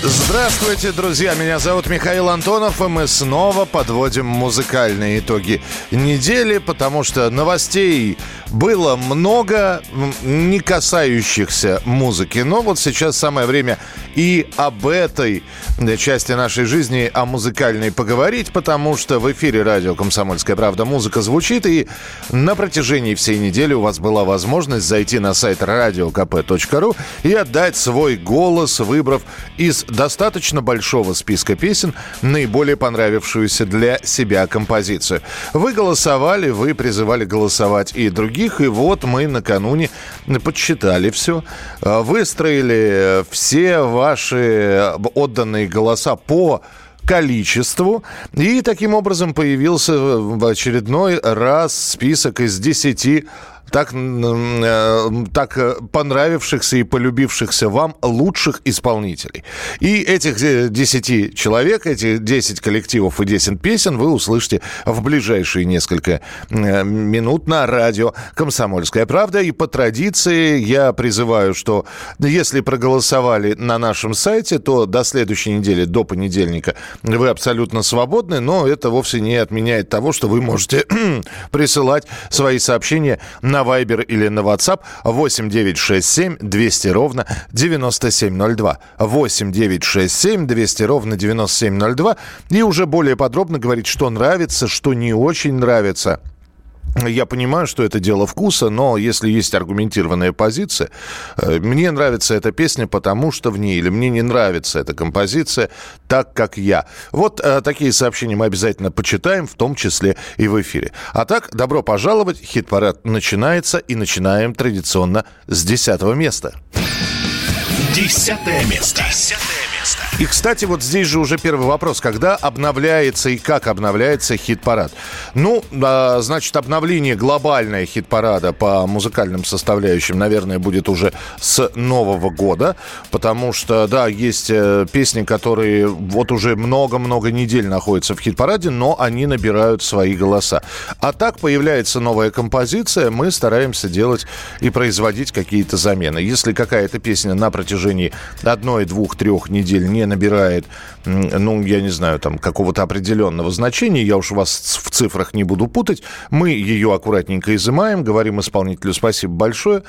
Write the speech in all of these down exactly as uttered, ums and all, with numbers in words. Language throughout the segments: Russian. Здравствуйте, друзья! Меня зовут Михаил Антонов, и мы снова подводим музыкальные итоги недели, потому что новостей было много, не касающихся музыки. Но вот сейчас самое время и об этой части нашей жизни, о музыкальной, поговорить, потому что в эфире радио «Комсомольская правда» музыка звучит, и на протяжении всей недели у вас была возможность зайти на сайт радио кей пи точка ру и отдать свой голос, выбрав из достаточно большого списка песен наиболее понравившуюся для себя композицию. Вы голосовали, вы призывали голосовать и других, и вот мы накануне подсчитали все, выстроили все ваши отданные голоса по количеству, и таким образом появился в очередной раз список из десяти Так, так понравившихся и полюбившихся вам лучших исполнителей. И этих десяти человек, эти десять коллективов и десять песен вы услышите в ближайшие несколько минут на радио «Комсомольская правда». И по традиции я призываю, что если проголосовали на нашем сайте, то до следующей недели, до понедельника, вы абсолютно свободны, но это вовсе не отменяет того, что вы можете присылать свои сообщения на на Вайбер или на WhatsApp восемь девятьсот шестьдесят семь двести ровно девяносто семь ноль два. восемь девятьсот шестьдесят семь двести ровно девяносто семь ноль два. И уже более подробно говорить, что нравится, что не очень нравится. Я понимаю, что это дело вкуса, но если есть аргументированная позиция, мне нравится эта песня, потому что в ней, или мне не нравится эта композиция, так как я. Вот а, такие сообщения мы обязательно почитаем, в том числе и в эфире. А так, добро пожаловать, хит-парад начинается, и начинаем традиционно с десятого места. Десятое место. Десятое место. И, кстати, вот здесь же уже первый вопрос. Когда обновляется и как обновляется хит-парад? Ну, а, значит, обновление глобальное хит-парада по музыкальным составляющим, наверное, будет уже с Нового года. Потому что, да, есть песни, которые вот уже много-много недель находятся в хит-параде, но они набирают свои голоса. А так появляется новая композиция, мы стараемся делать и производить какие-то замены. Если какая-то песня на протяжении В протяжении одной, двух, трех недель не набирает, ну, я не знаю, там, какого-то определенного значения, я уж вас в цифрах не буду путать, мы ее аккуратненько изымаем, говорим исполнителю спасибо большое,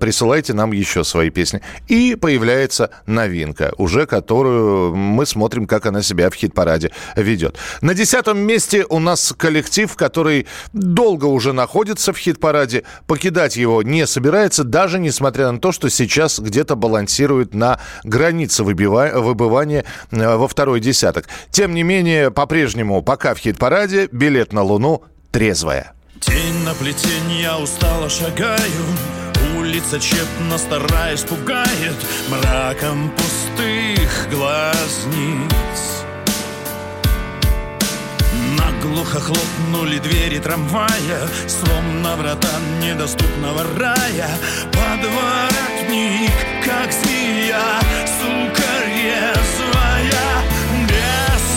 присылайте нам еще свои песни. И появляется новинка, уже которую мы смотрим, как она себя в хит-параде ведет. На десятом месте у нас коллектив, который долго уже находится в хит-параде, покидать его не собирается, даже несмотря на то, что сейчас где-то балансирует на границе выбывания во второй десяток. Тем не менее, по-прежнему, пока в хит-параде, «Билет на Луну» трезвая. День на плетень, я устало шагаю, улица тщетно стараясь пугает мраком пустых глазниц. Наглухо хлопнули двери трамвая, словно врата недоступного рая. Подворотник, как змея, сука резвая, бесполезно,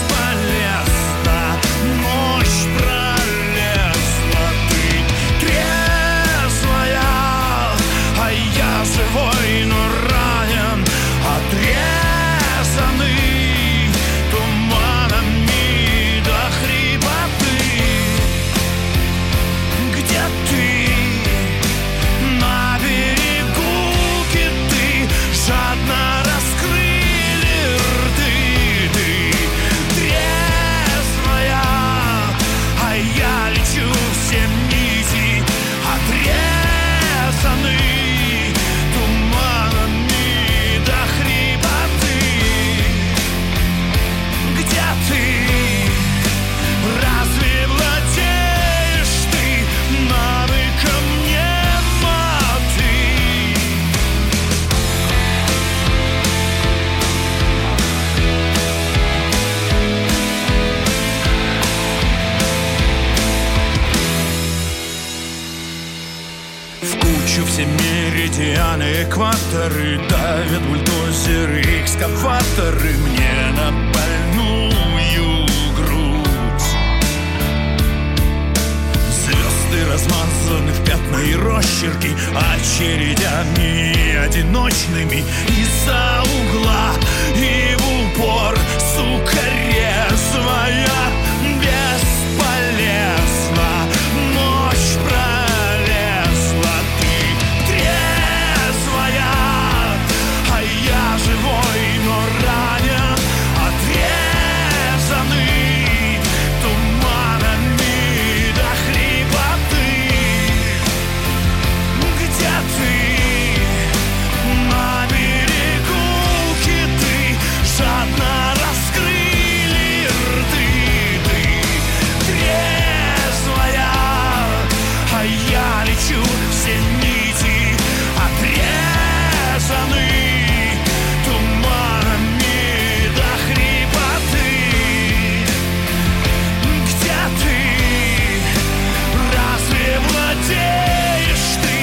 ночь пролезла. Ты трезвая, а я живой, но ранен, отрезанный. Жадно раскрыли Все меридианы, экваторы давят бульдозеры, экскаваторы мне на больную грудь. Звезды размазаны в пятна и росчерки очередями одиночными из-за угла и в упор, сука, резвая, бесполезна. Ночь пролезла, ты трезвая, а я живой, но ранен, отрезанный туманами до хлипоты. Где ты? На берегу хиты жадно раскрыли рты. Ты трезвая, а я лечу все нити, отрезаны туманами до хрипоты. Где ты? Разве владеешь ты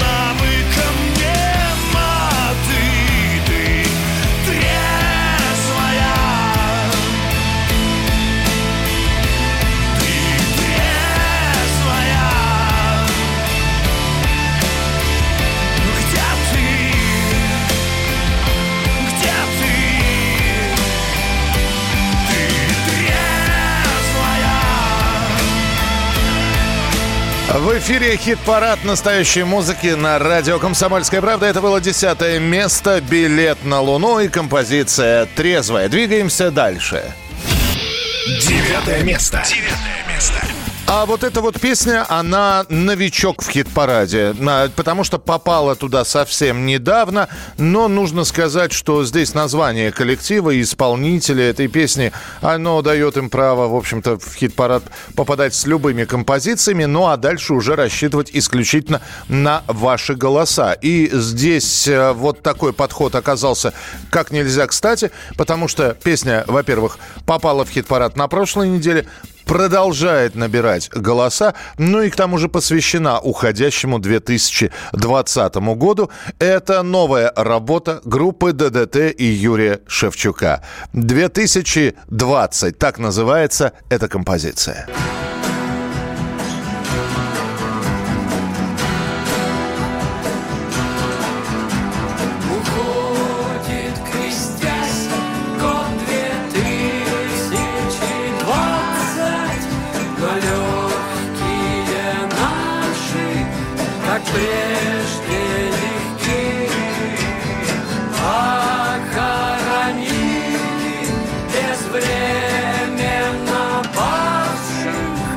навыком немоты? Ты трезвая, ты трезвая. Где ты? Где ты? Ты трезвая. В эфире хит-парад настоящей музыки на радио «Комсомольская правда». Это было десятое место, «Билет на Луну» и композиция «Трезвая». Двигаемся дальше. Девятое место. Девятое место. А вот эта вот песня, она новичок в хит-параде, на- потому что попала туда совсем недавно, но нужно сказать, что здесь название коллектива и исполнителя этой песни, оно дает им право, в общем-то, в хит-парад попадать с любыми композициями, ну а дальше уже рассчитывать исключительно на ваши голоса. И здесь э, вот такой подход оказался как нельзя кстати, потому что песня, во-первых, попала в хит-парад на прошлой неделе, продолжает набирать голоса, ну и к тому же посвящена уходящему две тысячи двадцатому году. Это новая работа группы ДДТ и Юрия Шевчука. две тысячи двадцать, так называется эта композиция. Временно павших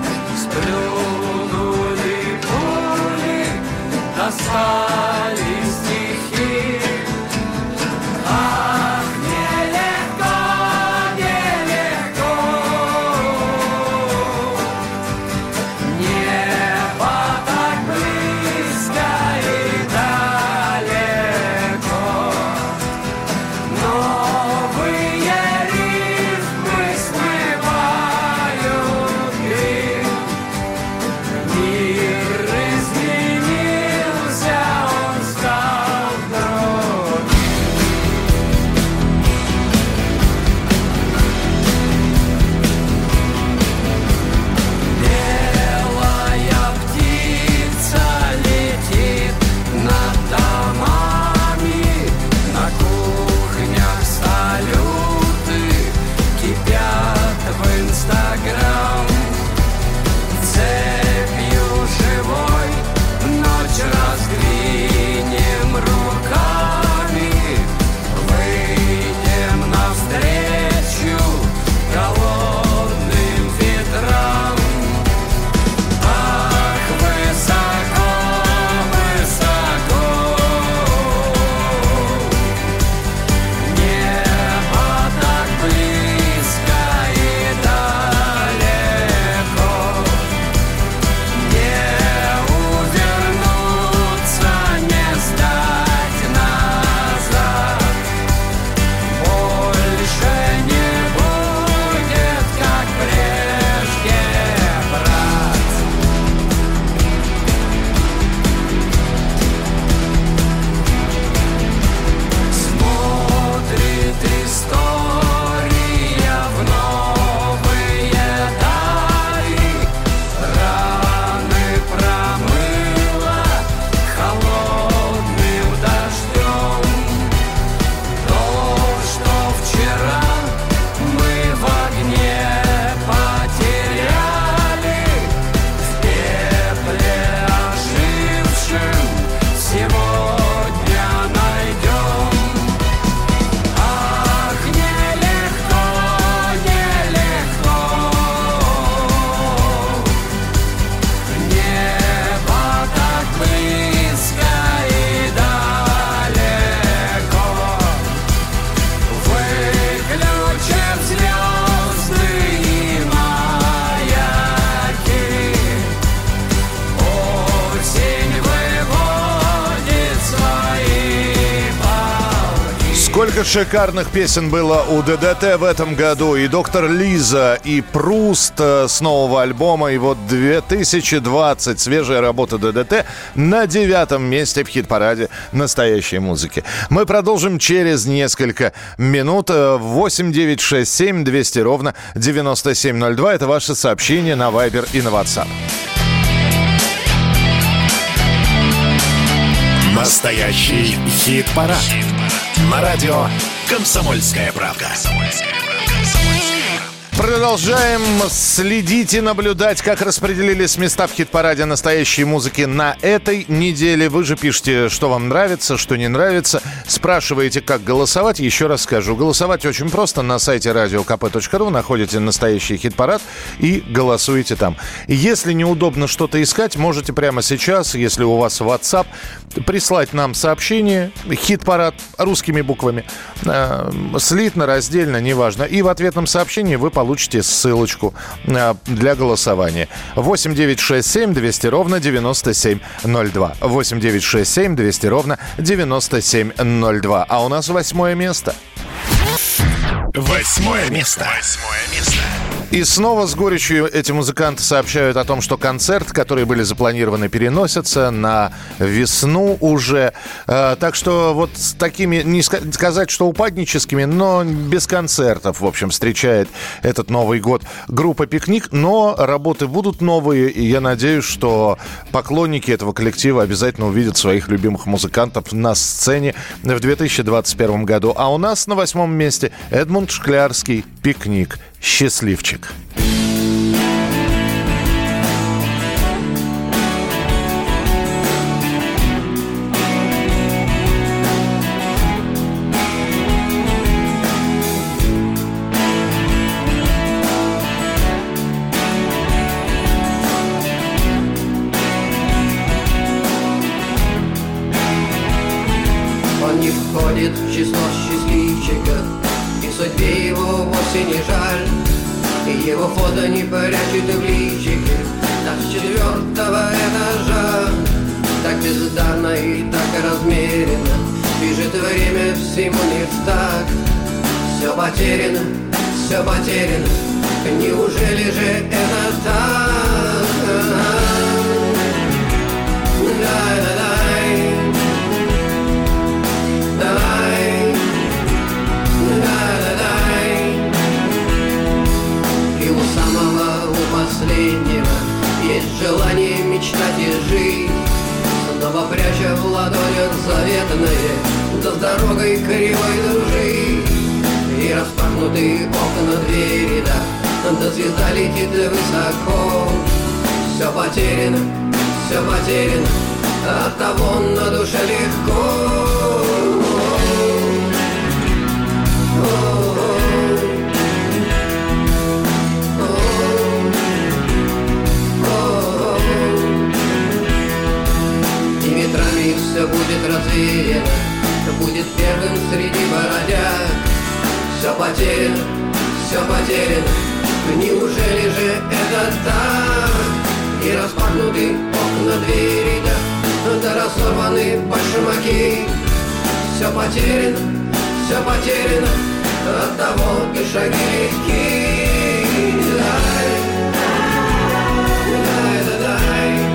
Сколько шикарных песен было у ДДТ в этом году. И «Доктор Лиза», и «Пруст» с нового альбома. И вот две тысячи двадцать. Свежая работа ДДТ на девятом месте в хит-параде настоящей музыки. Мы продолжим через несколько минут. восемь девятьсот шестьдесят семь двести ровно девяносто семь ноль два. Это ваши сообщения на Viber и на WhatsApp. Настоящий хит-парад. Хит-парад. На радио «Комсомольская правда». Продолжаем следить и наблюдать, как распределились места в хит-параде настоящей музыки на этой неделе. Вы же пишете, что вам нравится, что не нравится. Спрашиваете, как голосовать. Еще раз скажу. Голосовать очень просто. На сайте радио кей пи точка ру находите настоящий хит-парад и голосуете там. Если неудобно что-то искать, можете прямо сейчас, если у вас WhatsApp, прислать нам сообщение. Хит-парад русскими буквами. Слитно, раздельно, неважно. И в ответном сообщении вы получите Получите ссылочку для голосования. восемь девятьсот шестьдесят семь двести ровно девяносто семь ноль два. восемь девятьсот шестьдесят семь двести ровно девяносто семь ноль два. А у нас восьмое место. Восьмое место. Восьмое место. И снова с горечью эти музыканты сообщают о том, что концерт, которые были запланированы, переносятся на весну уже. Так что вот с такими, не сказать, что упадническими, но без концертов, в общем, встречает этот Новый год группа «Пикник». Но работы будут новые, и я надеюсь, что поклонники этого коллектива обязательно увидят своих любимых музыкантов на сцене в две тысячи двадцать первом году. А у нас на восьмом месте Эдмунд Шклярский, «Пикник». «Счастливчик». Он не входит в число счастливчиков, и судьбе его вовсе не жаль, и его фото не прячут в личике, так с четвертого этажа. Так бездарно и так размеренно бежит время, всему не втак. Все потеряно, все потеряно, неужели же это так? Дай-дай-дай, дай-дай-дай. Самого у последнего есть желание мечтать и жить, снова пряча в ладонях заветное, да с дорогой кривой дружи. И распахнутые окна двери, да, да звезда летит высоко. Все потеряно, все потеряно, оттого на душе легко. Все будет развеяно, будет первым среди бородяг. Все потеряно, все потеряно, неужели же это так? И распахнуты окна двери, да, да разорваны башмаки. Все потеряно, все потеряно, оттого и шаги легки. Дай, дай, дай, дай.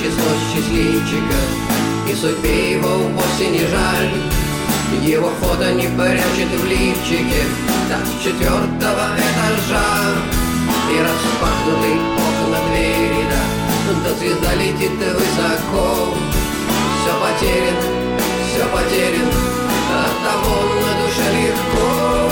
Число счастливчиков, и судьбе его вовсе не жаль. Его фото не прячет в лифчике, так с четвертого этажа. И распахнуты окна двери, да, да звезда летит высоко. Все потеряно, все потеряно, оттого на душе легко.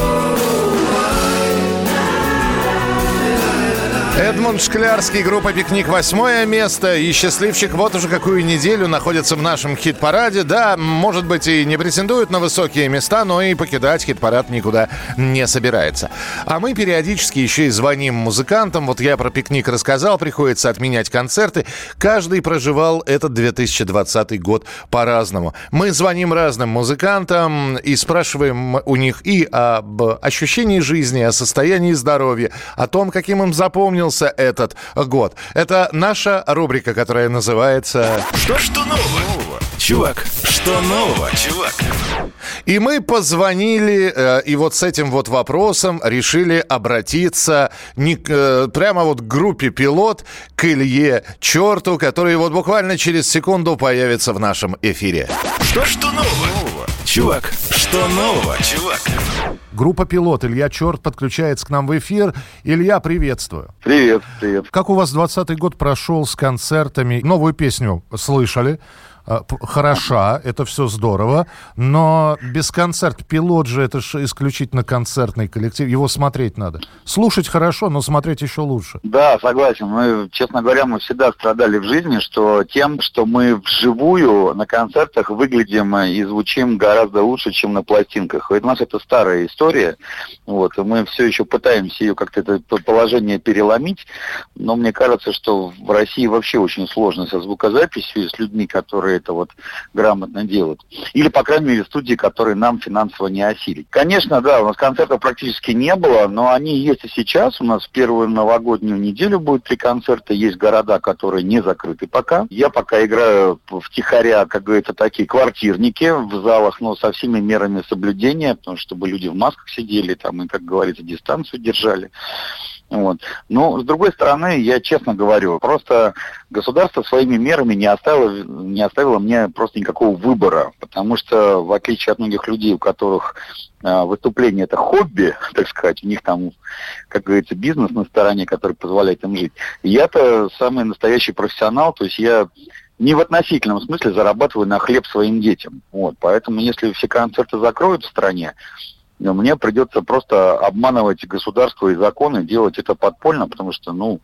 Эдмунд Шклярский, группа «Пикник», восьмое место. И «Счастливчик» вот уже какую неделю находится в нашем хит-параде. Да, может быть, и не претендует на высокие места, но и покидать хит-парад никуда не собирается. А мы периодически еще и звоним музыкантам. Вот я про «Пикник» рассказал, приходится отменять концерты. Каждый проживал этот две тысячи двадцатый год по-разному. Мы звоним разным музыкантам и спрашиваем у них и об ощущении жизни, о состоянии здоровья, о том, каким им запомнился этот год. Это наша рубрика, которая называется... Что, что нового? Чувак, что нового, чувак? И мы позвонили, э, и вот с этим вот вопросом решили обратиться не, э, прямо вот к группе «Пилот», к Илье Чёрту, который вот буквально через секунду появится в нашем эфире. Что, что нового, чувак? Что нового, чувак? Группа «Пилот», Илья Чёрт подключается к нам в эфир. Илья, приветствую. Привет, привет. Как у вас двадцатый год прошел с концертами? Новую песню слышали. Хороша, это все здорово, но без концерта. «Пилот» же, это же исключительно концертный коллектив, его смотреть надо. Слушать хорошо, но смотреть еще лучше. Да, согласен. Мы, честно говоря, мы всегда страдали в жизни, что тем, что мы вживую на концертах выглядим и звучим гораздо лучше, чем на пластинках. У нас это старая история, вот, и мы все еще пытаемся ее как-то, это положение переломить, но мне кажется, что в России вообще очень сложно со звукозаписью и с людьми, которые это вот грамотно делают. Или, по крайней мере, студии, которые нам финансово не осилили. Конечно, да, у нас концертов практически не было, но они есть и сейчас. У нас в первую новогоднюю неделю будет три концерта. Есть города, которые не закрыты пока. Я пока играю втихаря, как говорится, такие квартирники в залах, но со всеми мерами соблюдения, потому что чтобы люди в масках сидели там и, как говорится, дистанцию держали. Вот. Но, с другой стороны, я честно говорю, просто государство своими мерами не оставило, не оставило мне просто никакого выбора, потому что, в отличие от многих людей, у которых э, выступление – это хобби, так сказать, у них там, как говорится, бизнес на стороне, который позволяет им жить, я-то самый настоящий профессионал, то есть я... не в относительном смысле зарабатываю на хлеб своим детям. Вот. Поэтому если все концерты закроют в стране, мне придется просто обманывать государство и законы, делать это подпольно, потому что, ну,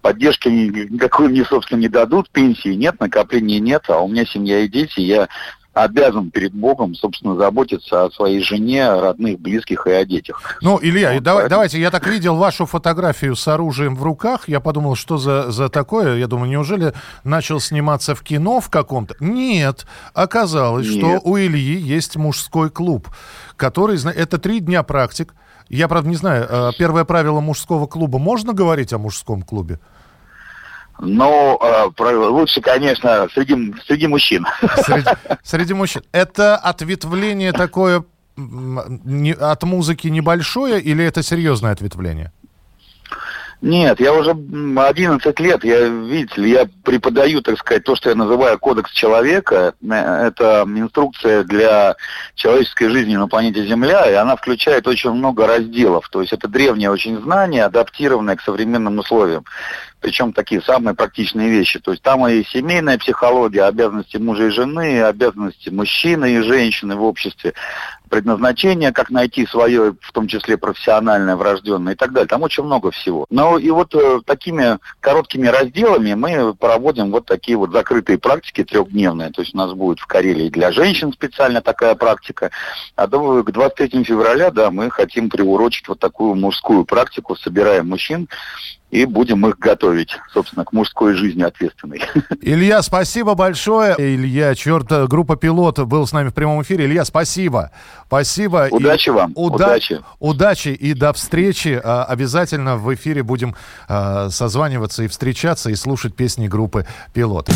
поддержки никакой мне, собственно, не дадут, пенсии нет, накоплений нет, а у меня семья и дети, я обязан перед Богом, собственно, заботиться о своей жене, родных, близких и о детях. Ну, Илья, вот, давай, поэтому... давайте, я так видел вашу фотографию с оружием в руках, я подумал, что за, за такое, я думаю, неужели начал сниматься в кино в каком-то? Нет, оказалось, Нет. что у Ильи есть мужской клуб, который, это три дня практик, я, правда, не знаю, первое правило мужского клуба, можно говорить о мужском клубе? Но э, лучше, конечно, среди, среди мужчин. Среди, среди мужчин. Это ответвление такое не, от музыки небольшое или это серьезное ответвление? Нет, я уже одиннадцать лет, я, видите ли, я преподаю, так сказать, то, что я называю кодекс человека. Это инструкция для человеческой жизни на планете Земля, и она включает очень много разделов. То есть это древнее очень знание, адаптированное к современным условиям. Причем такие самые практичные вещи. То есть там и семейная психология, обязанности мужа и жены, обязанности мужчины и женщины в обществе, предназначение, как найти свое, в том числе профессиональное, врожденное и так далее. Там очень много всего. Ну и вот э, такими короткими разделами мы проводим вот такие вот закрытые практики трехдневные. То есть у нас будет в Карелии для женщин специально такая практика. А до, к двадцать третьего февраля, да, мы хотим приурочить вот такую мужскую практику, собираем мужчин, и будем их готовить, собственно, к мужской жизни ответственной. Илья, спасибо большое. Илья Чёрт, группа «Пилот», был с нами в прямом эфире. Илья, спасибо. Спасибо. Удачи и... вам. Уда... Удачи. Удачи и до встречи. Обязательно в эфире будем созваниваться и встречаться, и слушать песни группы «Пилот».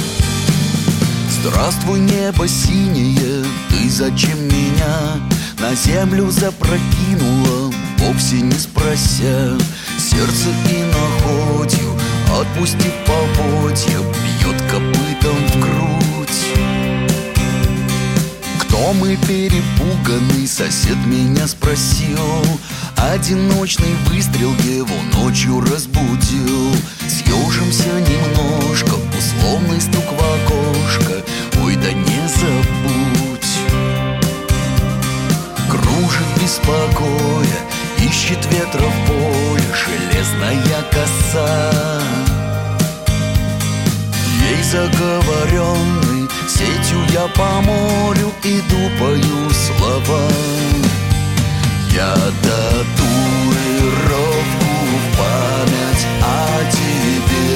Здравствуй, небо синее, ты зачем меня на землю запрокинула, вовсе не спрося? Сердце и находью, отпустив поводья, бьет копытом в грудь. Кто мы, перепуганный сосед меня спросил, одиночный выстрел его ночью разбудил. Съежимся немножко, условный стук в окошко, ой, да не забудь. Кружит беспокоя, ищет ветра в поле железная коса. заговоренный, сетью я по морю иду, пою слова. Я татуировку в память о тебе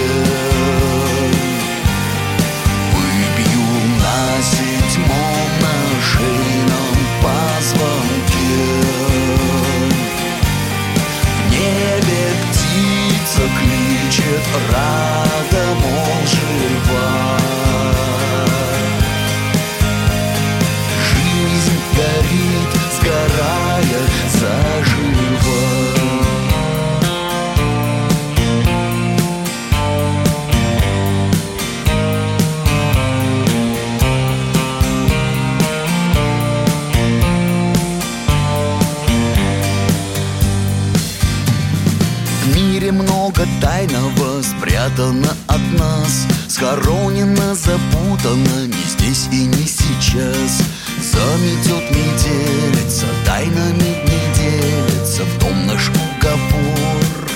выбью на седьмом, на шейном позвонке. В небе птица кличет, рада, мол, жива. Жизнь горит, сгорая заживо. В мире много тайного спрятано от нас, схоронено, запутано, не здесь и не сейчас. Заметет, не делится, тайнами не делится, в том наш уговор.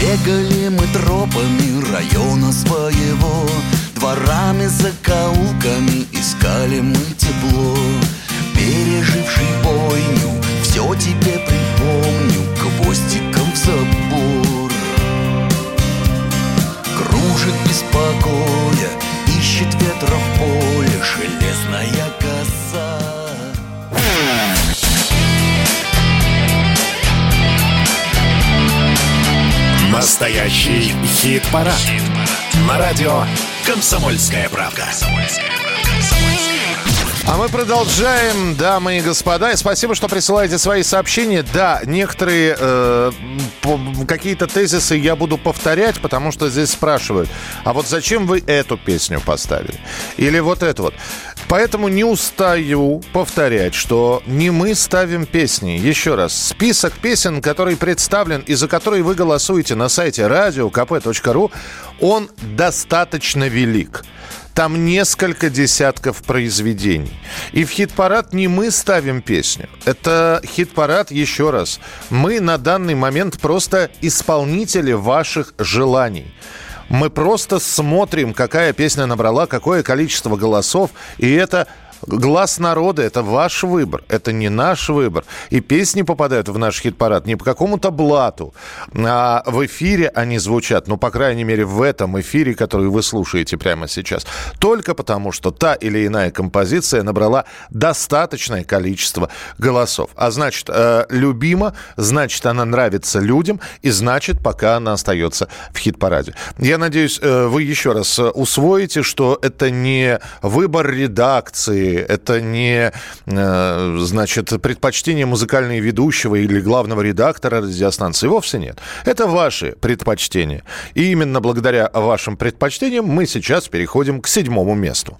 Бегали мы тропами района своего, дворами, закоулками искали мы тепло. Переживший бойню, все тебе припомню, гвоздиком в забор. Кружит беспокоя, ищет ветра в поле железная коса. Настоящий хит-парад. Хит-парад. На радио «Комсомольская правда». «Комсомольская правда». А мы продолжаем, дамы и господа. И спасибо, что присылаете свои сообщения. Да, некоторые э, по, какие-то тезисы я буду повторять, потому что здесь спрашивают: а вот зачем вы эту песню поставили? Или вот эту вот. Поэтому не устаю повторять, что не мы ставим песни. Еще раз, список песен, который представлен и за который вы голосуете на сайте радио кей пи точка ру, он достаточно велик. Там несколько десятков произведений. И в хит-парад не мы ставим песню. Это хит-парад, еще раз. Мы на данный момент просто исполнители ваших желаний. Мы просто смотрим, какая песня набрала, какое количество голосов. И это глаз народа, это ваш выбор, это не наш выбор. И песни попадают в наш хит-парад не по какому-то блату, а в эфире они звучат, ну, по крайней мере, в этом эфире, который вы слушаете прямо сейчас, только потому, что та или иная композиция набрала достаточное количество голосов. А значит, любима, значит, она нравится людям, и значит, пока она остается в хит-параде. Я надеюсь, вы еще раз усвоите, что это не выбор редакции, это не, значит, предпочтение музыкального ведущего или главного редактора радиостанции. Вовсе нет. Это ваши предпочтения. И именно благодаря вашим предпочтениям мы сейчас переходим к седьмому месту.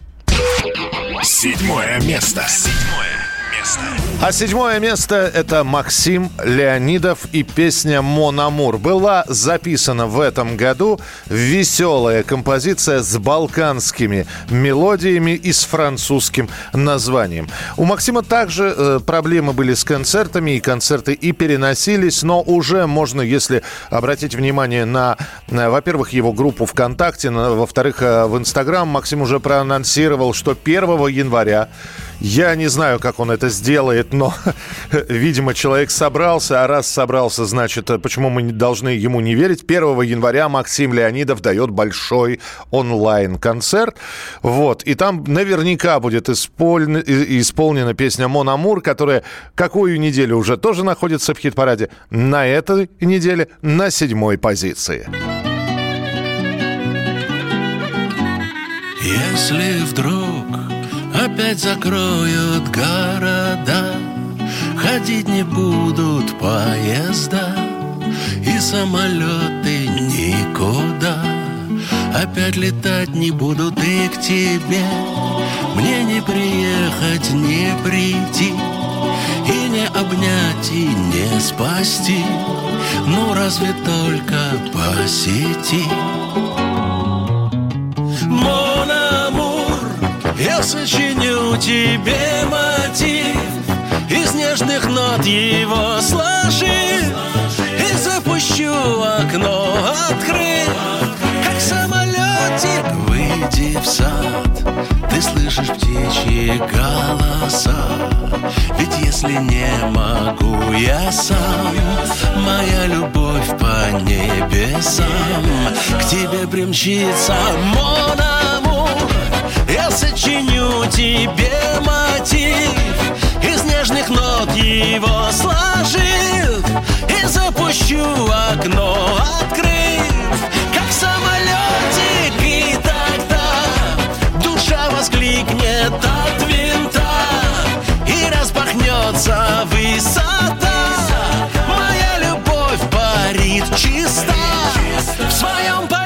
Седьмое место. Седьмое место. А седьмое место – это Максим Леонидов и песня «Мон Амур». Была записана в этом году веселая композиция с балканскими мелодиями и с французским названием. У Максима также э, проблемы были с концертами, и концерты и переносились, но уже можно, если обратить внимание на, на во-первых, его группу ВКонтакте, на, во-вторых, в Инстаграм, Максим уже проанонсировал, что первого января, я не знаю, как он это сделает, но, видимо, человек собрался, а раз собрался, значит, почему мы должны ему не верить? первого января Максим Леонидов дает большой онлайн-концерт, вот, и там наверняка будет исполь... исполнена песня «Мон Амур», которая какую неделю уже тоже находится в хит-параде, на этой неделе на седьмой позиции. Если вдруг опять закроют города, ходить не будут поезда и самолеты никуда, опять летать не будут и к тебе, мне не приехать, не прийти, и не обнять, и не спасти, ну разве только посети. Я сочиню тебе мотив, из нежных нот его сложи, и запущу окно открыв, как самолет. садик, выйди в сад, ты слышишь птичьи голоса. Ведь если не могу я сам, моя любовь по небесам к тебе примчится, мон амур. Я сочиню тебе мотив, из нежных нот его сложив, и запущу окно открыв, как самолетик, и тогда душа воскликнет от винта, и распахнется высота. Моя любовь парит чиста в своем полете.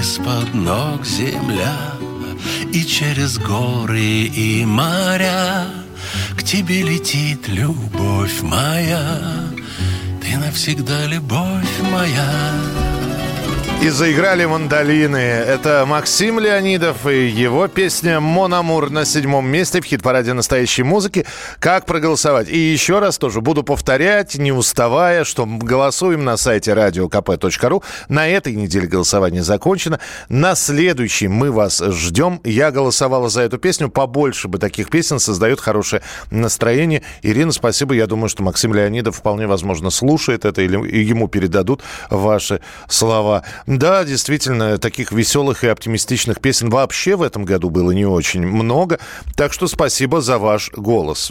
Из-под ног земля, и через горы и моря к тебе летит любовь моя. Ты навсегда любовь моя. И заиграли мандолины. Это Максим Леонидов и его песня «Мон Амур» на седьмом месте в хит-параде настоящей музыки. Как проголосовать? И еще раз тоже буду повторять, не уставая, что голосуем на сайте радио кей пи точка ру. На этой неделе голосование закончено. На следующей мы вас ждем. Я голосовала за эту песню. Побольше бы таких песен, создает хорошее настроение. Ирина, спасибо. Я думаю, что Максим Леонидов вполне возможно слушает это, или ему передадут ваши слова. Да, действительно, таких веселых и оптимистичных песен вообще в этом году было не очень много. Так что спасибо за ваш голос.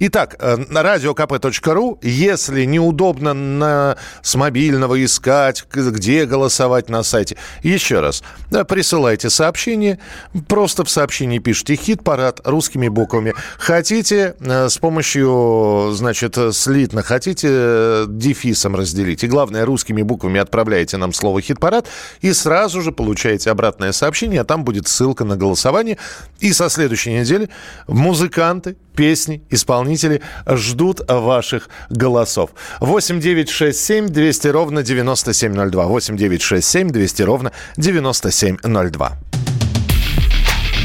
Итак, на радио кей пи точка ру, если неудобно на... с мобильного искать, где голосовать на сайте, еще раз, присылайте сообщение. Просто в сообщении пишите «Хит-парад» русскими буквами. Хотите, с помощью, значит, слитно, хотите, дефисом разделить. И главное, русскими буквами отправляете нам слово «Хит-парад». Хит-парад, и сразу же получаете обратное сообщение, а там будет ссылка на голосование. И со следующей недели музыканты, песни, исполнители ждут ваших голосов. восемь девятьсот шестьдесят семь двести ровно девяносто семь ноль два. восемь девятьсот шестьдесят семь двести ровно девяносто семь ноль два.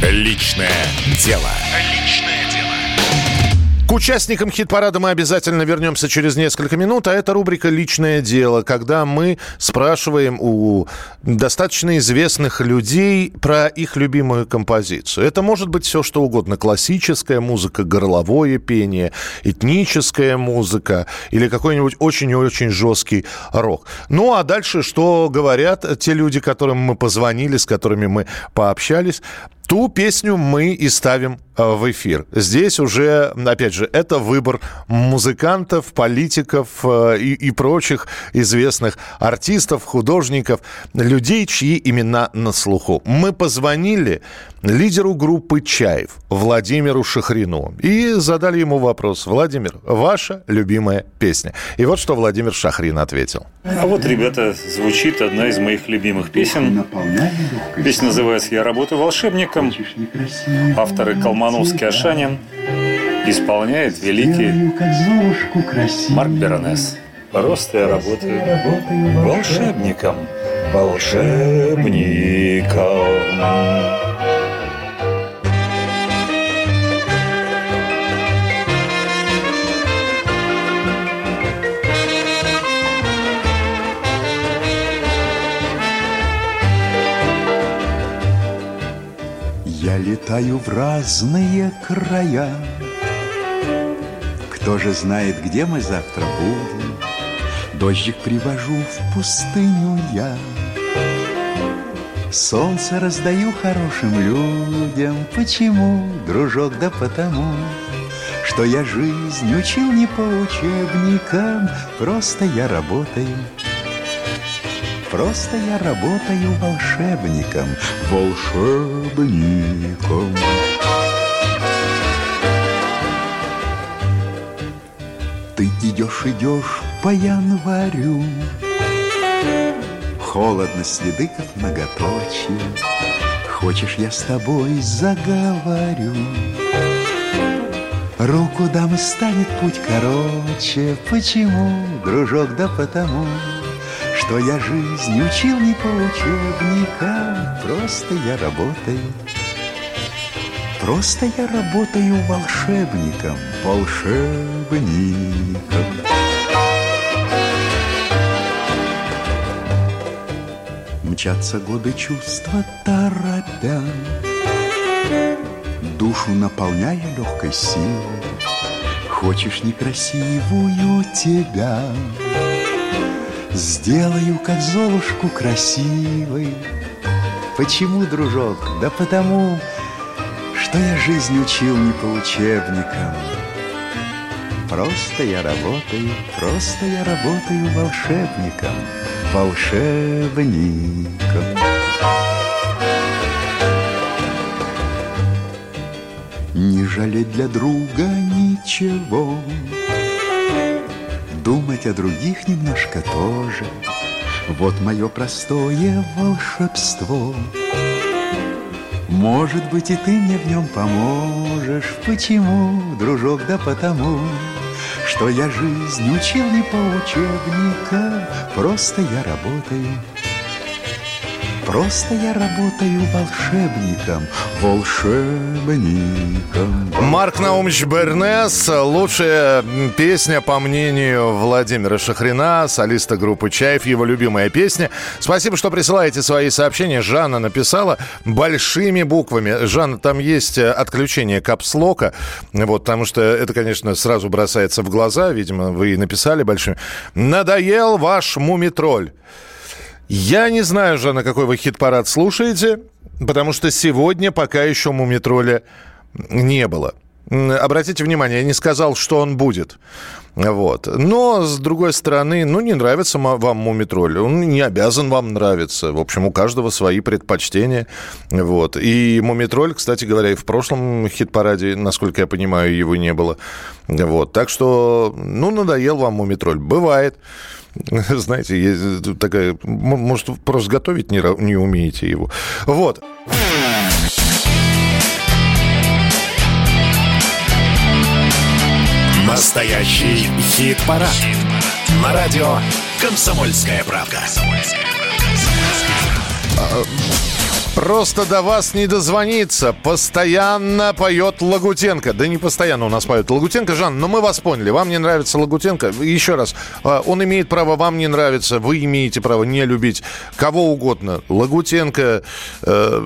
Личное дело. Личное дело. К участникам хит-парада мы обязательно вернемся через несколько минут, а это рубрика «Личное дело», когда мы спрашиваем у достаточно известных людей про их любимую композицию. Это может быть все, что угодно. Классическая музыка, горловое пение, этническая музыка или какой-нибудь очень-очень жесткий рок. Ну, а дальше что говорят те люди, которым мы позвонили, с которыми мы пообщались? Ту песню мы и ставим в эфир. Здесь уже, опять же, это выбор музыкантов, политиков и, и прочих известных артистов, художников, людей, чьи имена на слуху. Мы позвонили лидеру группы «Чайф» Владимиру Шахрину и задали ему вопрос. Владимир, ваша любимая песня. И вот что Владимир Шахрин ответил. А вот, ребята, звучит одна из моих любимых песен. Песня называется «Я работаю волшебником». Авторы Колмановский, Ошанин, исполняет великий Марк Бернес. Просто я работаю волшебником, волшебником. Я летаю в разные края. Кто же знает, где мы завтра будем? Дождик привожу в пустыню я. Солнце раздаю хорошим людям. Почему, дружок, да потому, что я жизнь учил не по учебникам. Просто я работаю Просто я работаю волшебником, волшебником. Ты идешь, идешь по январю, холодно следы как многоточие. Хочешь, я с тобой заговорю? Руку дам, и станет путь короче. Почему, дружок? Да потому, что я жизнь учил не по учебникам. Просто я работаю, просто я работаю волшебником, волшебником. Мчатся годы чувства торопя, душу наполняя легкой силой. Хочешь некрасивую тебя, сделаю, как Золушку, красивой. Почему, дружок? Да потому, что я жизнь учил не по учебникам. Просто я работаю, просто я работаю волшебником, волшебником. Не жалеть для друга ничего, думать о других немножко тоже. Вот мое простое волшебство. Может быть, и ты мне в нем поможешь. Почему, дружок? Да потому, что я жизнь учил не по учебникам. Просто я работаю, просто я работаю волшебником, волшебником. Марк Наумович Бернес. Лучшая песня, по мнению Владимира Шахрина, солиста группы «Чайф», его любимая песня. Спасибо, что присылаете свои сообщения. Жанна написала большими буквами. Жанна, там есть отключение капслока, вот, потому что это, конечно, сразу бросается в глаза. Видимо, вы и написали большими. «Надоел ваш мумитроль». Я не знаю, Жанна, какой вы хит-парад слушаете, потому что сегодня пока еще мумитроля не было. Обратите внимание, я не сказал, что он будет. Вот. Но, с другой стороны, ну, не нравится вам мумитроль. Он не обязан вам нравиться. В общем, у каждого свои предпочтения. Вот. И мумитроль, кстати говоря, и в прошлом хит-параде, насколько я понимаю, его не было. Вот. Так что, ну, надоел вам мумитроль. Бывает. Знаете, есть такая... Может, просто готовить не, не умеете его. Вот. Настоящий хит-парад. Хит-парад. На радио «Комсомольская правда». Просто до вас не дозвониться. Постоянно поет Лагутенко. Да не постоянно у нас поет Лагутенко, Жан, но мы вас поняли. Вам не нравится Лагутенко. Еще раз, он имеет право, вам не нравится. Вы имеете право не любить кого угодно. Лагутенко, э,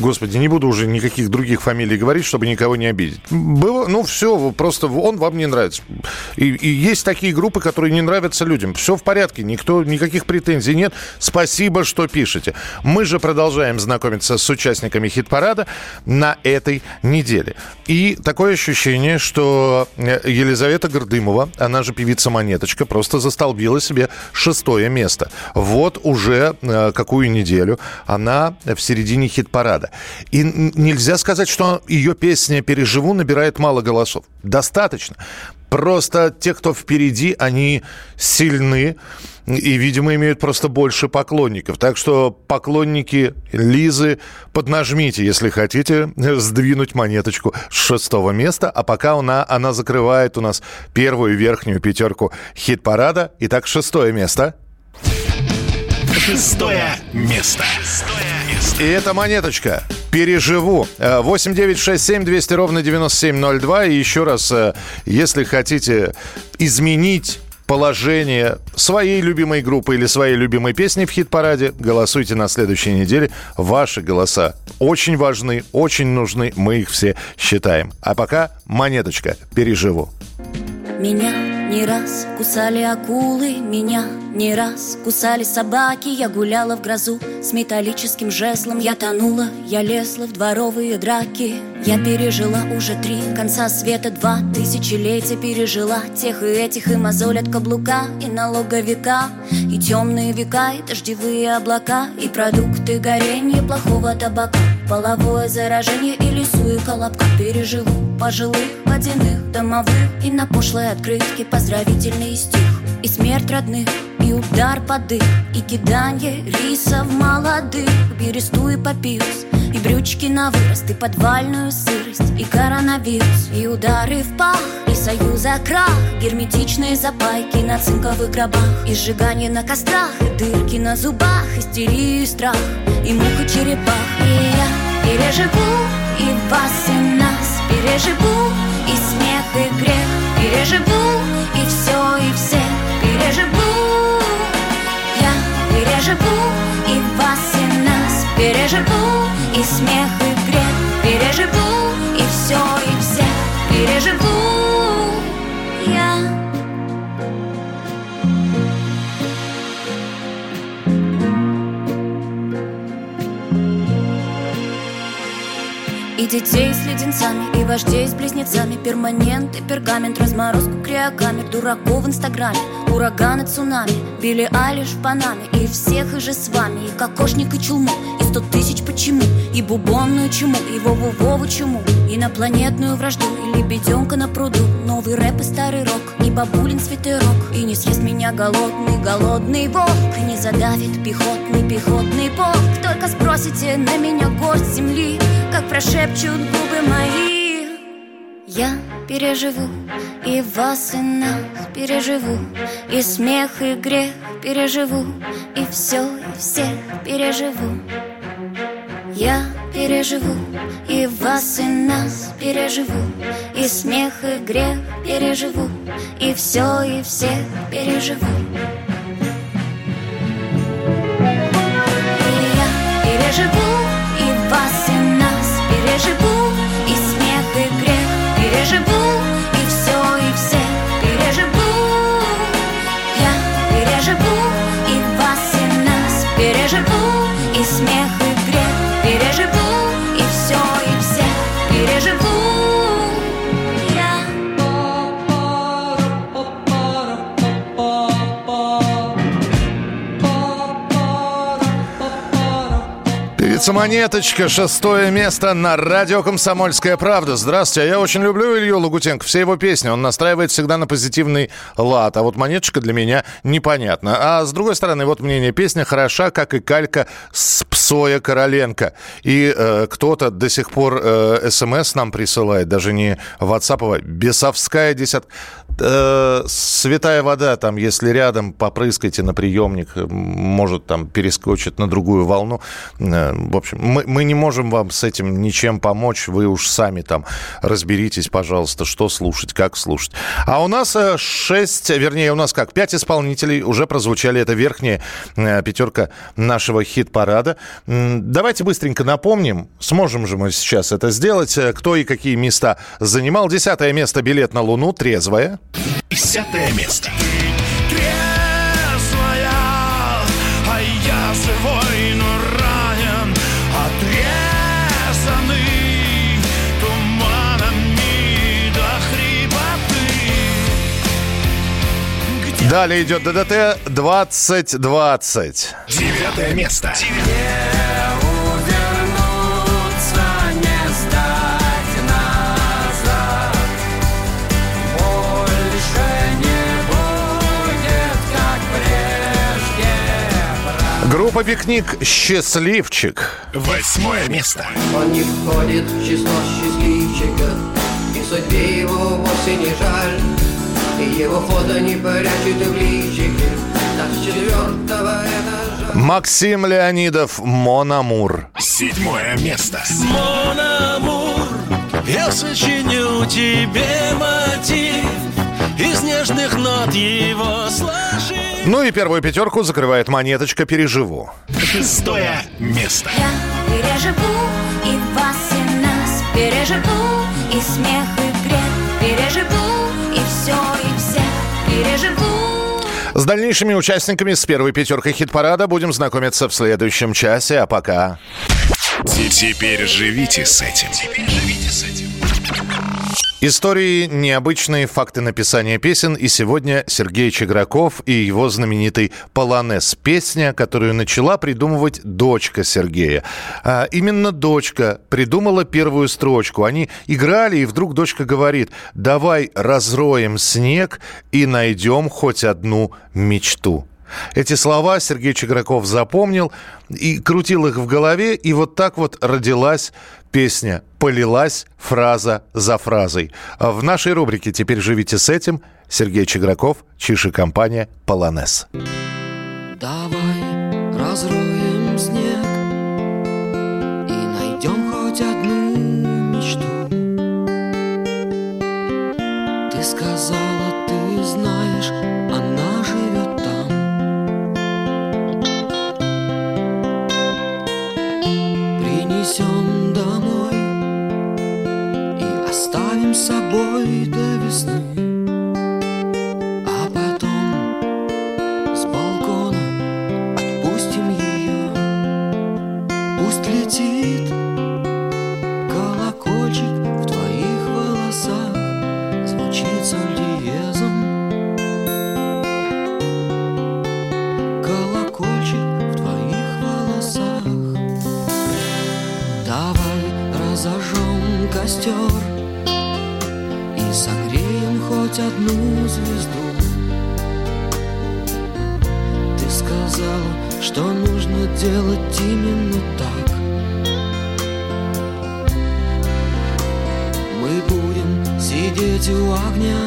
господи, не буду уже никаких других фамилий говорить, чтобы никого не обидеть. Было, ну все, просто он вам не нравится. И, и есть такие группы, которые не нравятся людям. Все в порядке, никто, никаких претензий нет. Спасибо, что пишете. Мы же продолжаем знакомиться с участниками хит-парада на этой неделе. И такое ощущение, что Елизавета Гордымова, она же певица Монеточка, просто застолбила себе шестое место. Вот уже э, какую неделю она в середине хит-парада. И нельзя сказать, что ее песня «Переживу» набирает мало голосов. Достаточно. Просто те, кто впереди, они сильны и, видимо, имеют просто больше поклонников. Так что, поклонники Лизы, поднажмите, если хотите, сдвинуть Монеточку с шестого места. А пока она, она закрывает у нас первую верхнюю пятерку хит-парада. Итак, шестое место. Шестое место. И это «Монеточка». «Переживу». восемь девятьсот шестьдесят семь двести ровно девяносто семь ноль два. И еще раз, если хотите изменить положение своей любимой группы или своей любимой песни в хит-параде, голосуйте на следующей неделе. Ваши голоса очень важны, очень нужны. Мы их все считаем. А пока «Монеточка». «Переживу». Меня Не раз кусали акулы меня, не раз кусали собаки. Я гуляла в грозу с металлическим жезлом. Я тонула, я лезла в дворовые драки. Я пережила уже три конца света, два тысячелетия пережила. Тех и этих, и мозоль от каблука, и налоговика, и темные века, и дождевые облака, и продукты горения плохого табака, половое заражение и лесу, и колобка. Переживу пожилых, водяных, домовых, и на пошлой открытке поздравительный стих, и смерть родных, и удар под дых, и киданье риса в молодых, бересту и папирус, и брючки на вырост, и подвальную сырость, и коронавирус, и удары в пах, и союза крах, герметичные запайки на цинковых гробах, и сжигание на кострах, и дырки на зубах, истерия и страх, и муха черепах. И я переживу и вас, и нас, переживу и смех, и грех, переживу и все, и всех, переживу. Я переживу и вас, и нас, переживу и смех, и грех, переживу и все, и всех, переживу я. И детей с леденцами, и вождей с близнецами, перманент и пергамент, разморозку криокамер, дураков в инстаграме, ураганы, цунами, Билли Айлиш в Панаме, и всех и же с вами, и кокошник, и чулму, и сто тысяч почему, и бубонную чуму, и вову-вову чуму, инопланетную вражду, и лебеденка на пруду, новый рэп и старый рок, и бабулин свитерок, и не съест меня голодный, голодный волк, и не задавит пехотный, пехотный полк. Только спросите на меня горсть земли, как прошепчут губы мои. Я переживу и вас, и нас, переживу и смех, и грех, переживу и все, и всех, переживу. Я переживу и вас, и нас, переживу и смех, и грех, переживу и все, и всех, переживу. И я переживу и вас, и нас, переживу и смех, и грех, переживу и все, и всех, переживу. Я переживу и вас, и нас, переживу и смех, и грех, переживу и все, и всех, переживу я. Певица Монеточка, шестое место на радио «Комсомольская правда». Здравствуйте, я очень люблю Илью Лагутенко, все его песни, он настраивает всегда на позитивный лад, а вот Монеточка для меня непонятна. А с другой стороны, вот мнение, песня хороша, как и калька с Псоя Короленко. И э, кто-то до сих пор э, эс эм эс нам присылает, даже не ватсаповая, бесовская десятка. Э, святая вода, там, если рядом, попрыскайте на приемник, может, там, перескочит на другую волну. Э, в общем, мы, мы не можем вам с этим ничем помочь, вы уж сами там разберитесь, пожалуйста, что слушать, как слушать. А у нас шесть, вернее, у нас как, пять исполнителей уже прозвучали, это верхняя э, пятерка нашего хит-парада. Давайте быстренько напомним, сможем же мы сейчас это сделать, кто и какие места занимал. Десятое место — «Билет на Луну», «Трезвая». Десятое место. Трезвая, а я живой, но ранен, отрезанный туманами до хрипоты. Где... Далее идет ДДТ двадцать двадцать. Девятое место. Группа «Пикник», «Счастливчик». Восьмое место. Он не входит в число счастливчиков, и судьбе его вовсе не жаль, и его фото не прячет в личике, так с четвертого этажа. Максим Леонидов, «Мон Амур». Седьмое место. «Мон Амур, я сочиню тебе мотив, из нежных нот его сложи». Ну и первую пятерку закрывает «Монеточка», «Переживу». Шестое место. Я переживу и вас, и нас, переживу и смех, и грех, переживу и все, и всех. С дальнейшими участниками с первой пятеркой хит-парада будем знакомиться в следующем часе, а пока... Теперь живите с этим. Теперь живите с этим. Истории, необычные факты написания песен. И сегодня Сергей Чеграков и его знаменитый «Полонез». Песня, которую начала придумывать дочка Сергея. А именно дочка придумала первую строчку. Они играли, и вдруг дочка говорит: «Давай разроем снег и найдем хоть одну мечту». Эти слова Сергей Чеграков запомнил и крутил их в голове, и вот так вот родилась песня, полилась фраза за фразой. В нашей рубрике «Теперь живите с этим» Сергей Чеграков, Чиж и компания, «Полонез». Давай разроем снег и найдем хоть одну мечту. Ты сказала, ты знаешь, она живет. Идем домой и оставим с собой до весны, а потом с балкона отпустим ее. Пусть летит колокольчик в твоих волосах, звучит соль диезом. Колокольчик в твоих волосах. Давай разожжем костер и согреем хоть одну звезду. Ты сказала, что нужно делать именно так. Мы будем сидеть у огня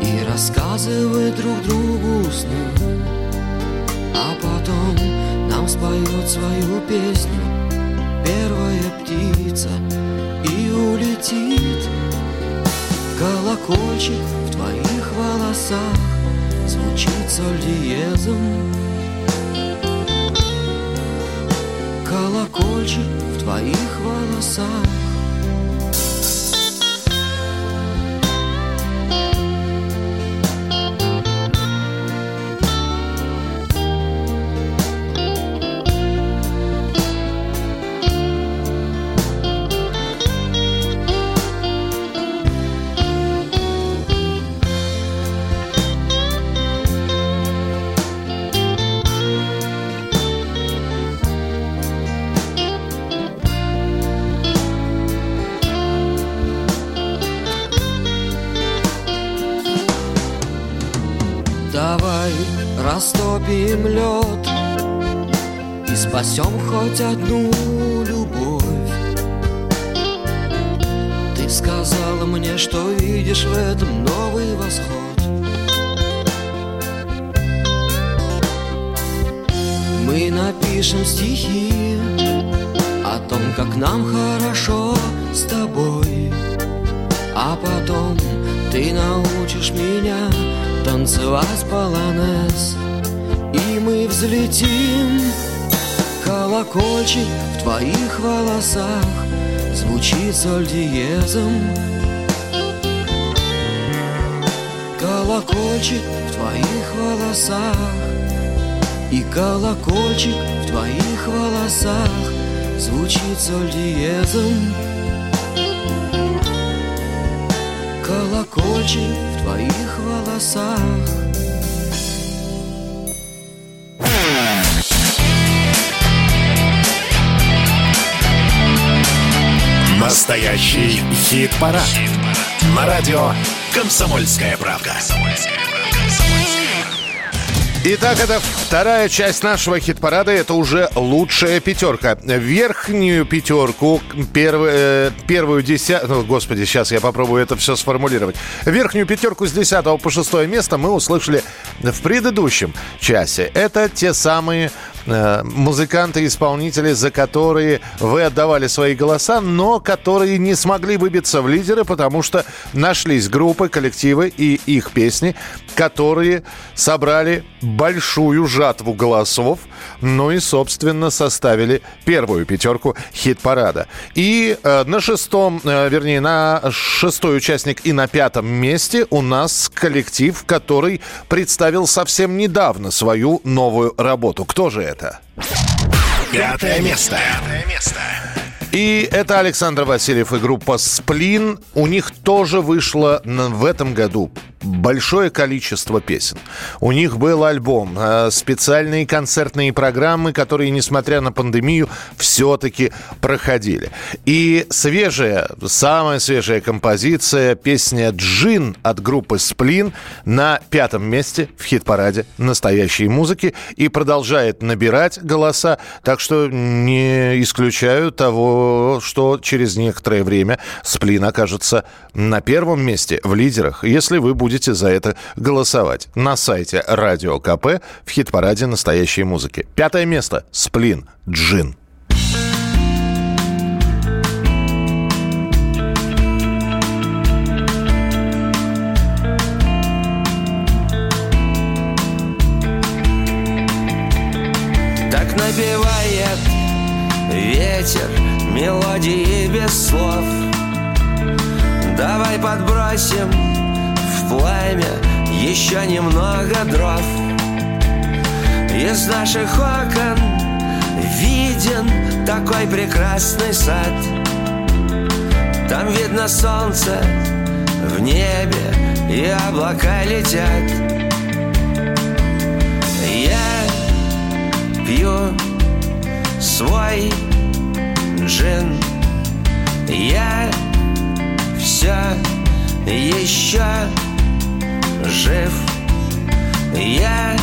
и рассказывать друг другу сны, а потом нам споют свою песню первая птица и улетит. Колокольчик в твоих волосах, звучит соль диезом. Колокольчик в твоих волосах. Растопим лед и спасем хоть одну любовь. Ты сказала мне, что видишь в этом новый восход. Мы напишем стихи о том, как нам хорошо с тобой, а потом ты научишь меня танцевать полонез, и мы взлетим. Колокольчик в твоих волосах, звучит соль диезом. Колокольчик в твоих волосах, и колокольчик в твоих волосах, звучит соль диезом. Колокольчик в твоих волосах. Настоящий хит-парад. Хит-парад. На радио «Комсомольская правда». Итак, это вторая часть нашего хит-парада. Это уже лучшая пятерка. Верхнюю пятерку, перв, э, первую десятку... Господи, сейчас я попробую это все сформулировать. Верхнюю пятерку с десятого по шестое место мы услышали в предыдущем часе. Это те самые музыканты и исполнители, за которые вы отдавали свои голоса, но которые не смогли выбиться в лидеры, потому что нашлись группы, коллективы и их песни, которые собрали большую жатву голосов, ну и, собственно, составили первую пятерку хит-парада. И э, на шестом, э, вернее, на шестой участник и на пятом месте у нас коллектив, который представил совсем недавно свою новую работу. Кто же это? Пятое место. Пятое место. И это Александр Васильев и группа «Сплин». У них тоже вышло в этом году большое количество песен. У них был альбом, специальные концертные программы, которые, несмотря на пандемию, все-таки проходили. И свежая, самая свежая композиция, песня «Джин» от группы «Сплин» на пятом месте в хит-параде настоящей музыки и продолжает набирать голоса. Так что не исключаю того, что через некоторое время «Сплин» окажется на первом месте в лидерах, если вы будете будете за это голосовать на сайте Радио КП в хит-параде настоящей музыки. Пятое место. «Сплин», «Джин». Так напевает ветер мелодии без слов. Давай подбросим пламя, еще немного дров. Из наших окон виден такой прекрасный сад. Там видно солнце в небе и облака летят. Я пью свой джин. Я все еще жив, я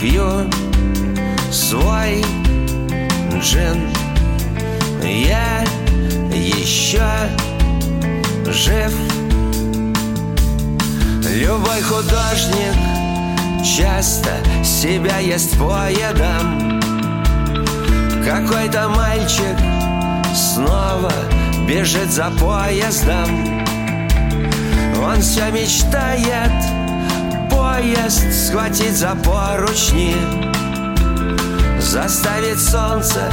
пью свой джин. Я еще жив. Любой художник часто себя ест по едам. Какой-то мальчик снова бежит за поездом. Он все мечтает поезд схватить за поручни, заставить солнце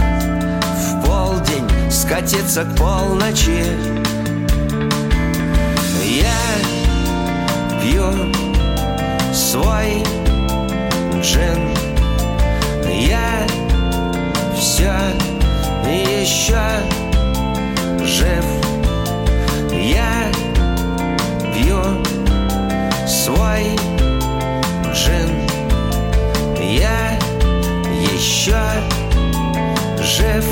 в полдень скатиться к полночи. Я пью свой джин. Я все еще жив. Я пью свой джин. Я еще жив.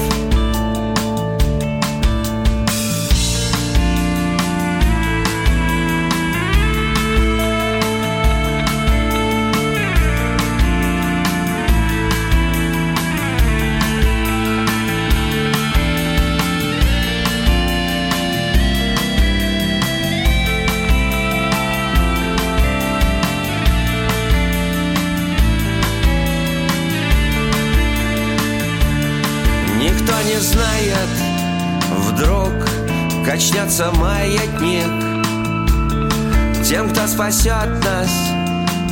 Знает, вдруг качнется маятник. Тем, кто спасет нас,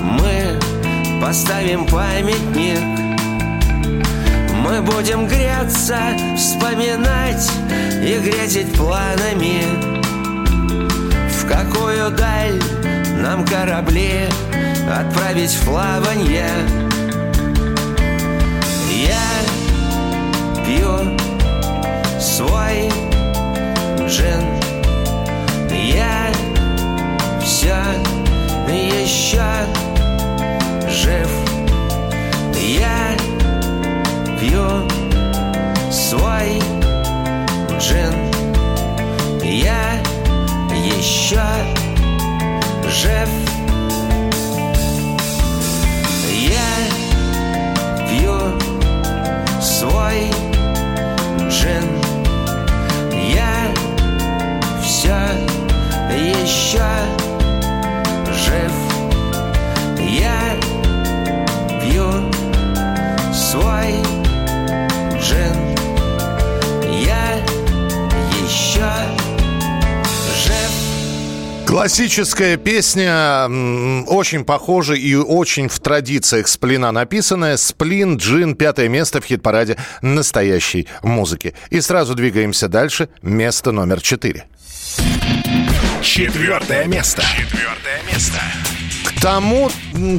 мы поставим памятник. Мы будем греться, вспоминать и грезить планами, в какую даль нам корабли отправить в плаванье. Я пью свой джин. Я все еще жив. Я пью свой джин. Я еще жив. Я пью свой джин. Еще жив. Я пью свой Классическая песня, очень похожая и очень в традициях Сплина написанная. Сплин, Джин, пятое место в хит-параде настоящей музыки. И сразу двигаемся дальше. Место номер четыре. Четвертое место. Четвертое место. К тому,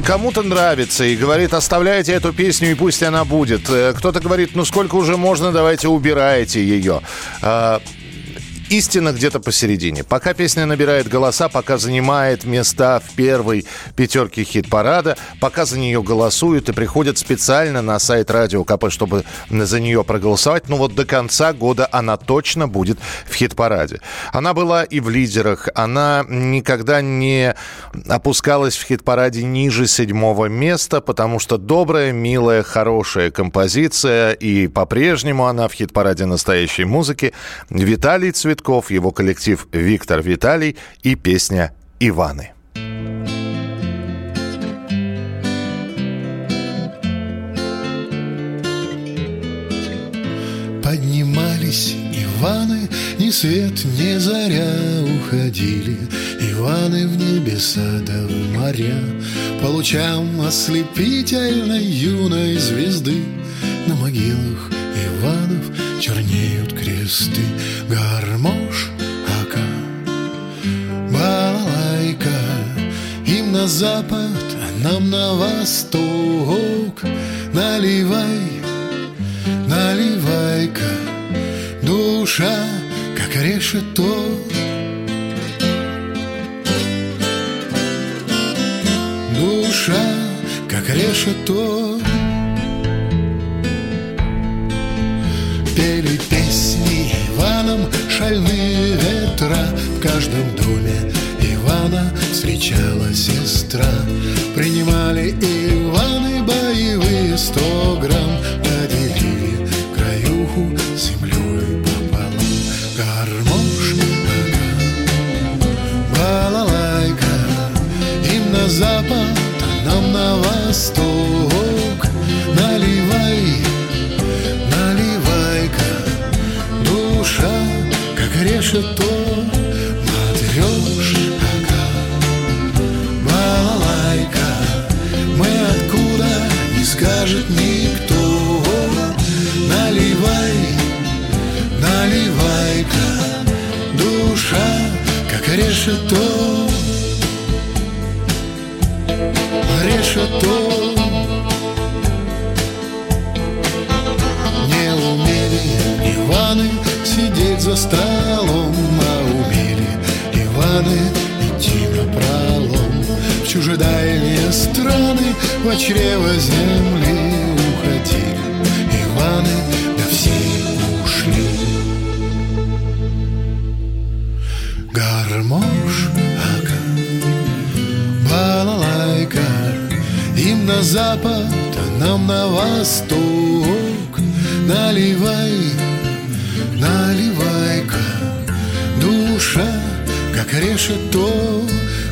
кому-то нравится и говорит, оставляйте эту песню и пусть она будет. Кто-то говорит, ну сколько уже можно, давайте убирайте ее. Истина где-то посередине. Пока песня набирает голоса, пока занимает места в первой пятерке хит-парада, пока за нее голосуют и приходят специально на сайт Радио КП, чтобы за нее проголосовать. Но вот до конца года она точно будет в хит-параде. Она была и в лидерах. Она никогда не опускалась в хит-параде ниже седьмого места, потому что добрая, милая, хорошая композиция. И по-прежнему она в хит-параде настоящей музыки. Виталий Цветович, его коллектив Виктор Виталий и песня «Иваны». Поднимались Иваны, ни свет, ни заря, уходили Иваны в небеса да в моря, по лучам ослепительной юной звезды на могилах Иванов чернеют кресты. Гармош, ака, балайка, им на запад, а нам на восток. Наливай, наливай-ка, душа, как решето. Душа, как решето. Пели песни Иваном шальные ветра. В каждом доме Ивана встречала сестра. Принимали Иваны боевые сто грамм. Поделили краюху землей пополам. Гармош, балалайка, им на запад, а нам на восток. Наливай, как решето, матрешка, балалайка, мы откуда не скажет никто. Наливай, наливай-ка, душа, как решето, решето. Не умели Иваны сидеть за столом, а умели Иваны идти напролом. В чужедальние страны, во чрево земли уходили Иваны, да все ушли. Гармош, ака, балалайка, им на запад, а нам на восток. Наливай, наливай-ка, душа, как решето,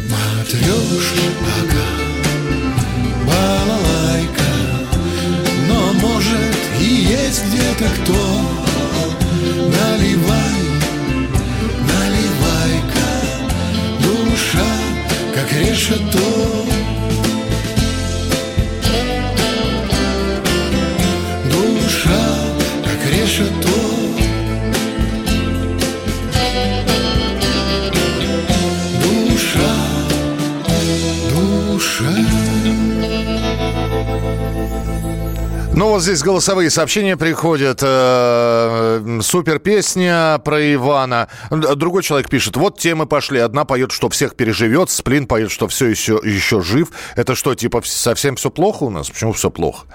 матрешка, ага, балалайка. Но может и есть где-то кто. Наливай, наливай-ка, душа, как решето. Душа, как решето. Ну вот здесь голосовые сообщения приходят. Супер песня про Ивана. Другой человек пишет. Вот темы пошли. Одна поет, что всех переживет. Сплин поет, что все еще, еще жив. Это что, типа совсем все плохо у нас? Почему все плохо?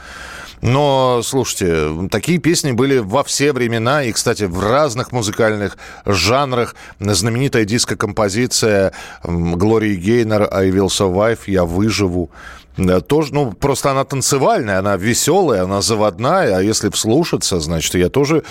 Но, слушайте, такие песни были во все времена. И, кстати, в разных музыкальных жанрах. Знаменитая диско-композиция Глории Гейнор «I will survive», «Я выживу». Тоже, ну, просто она танцевальная, она веселая, она заводная. А если вслушаться, значит, я тоже,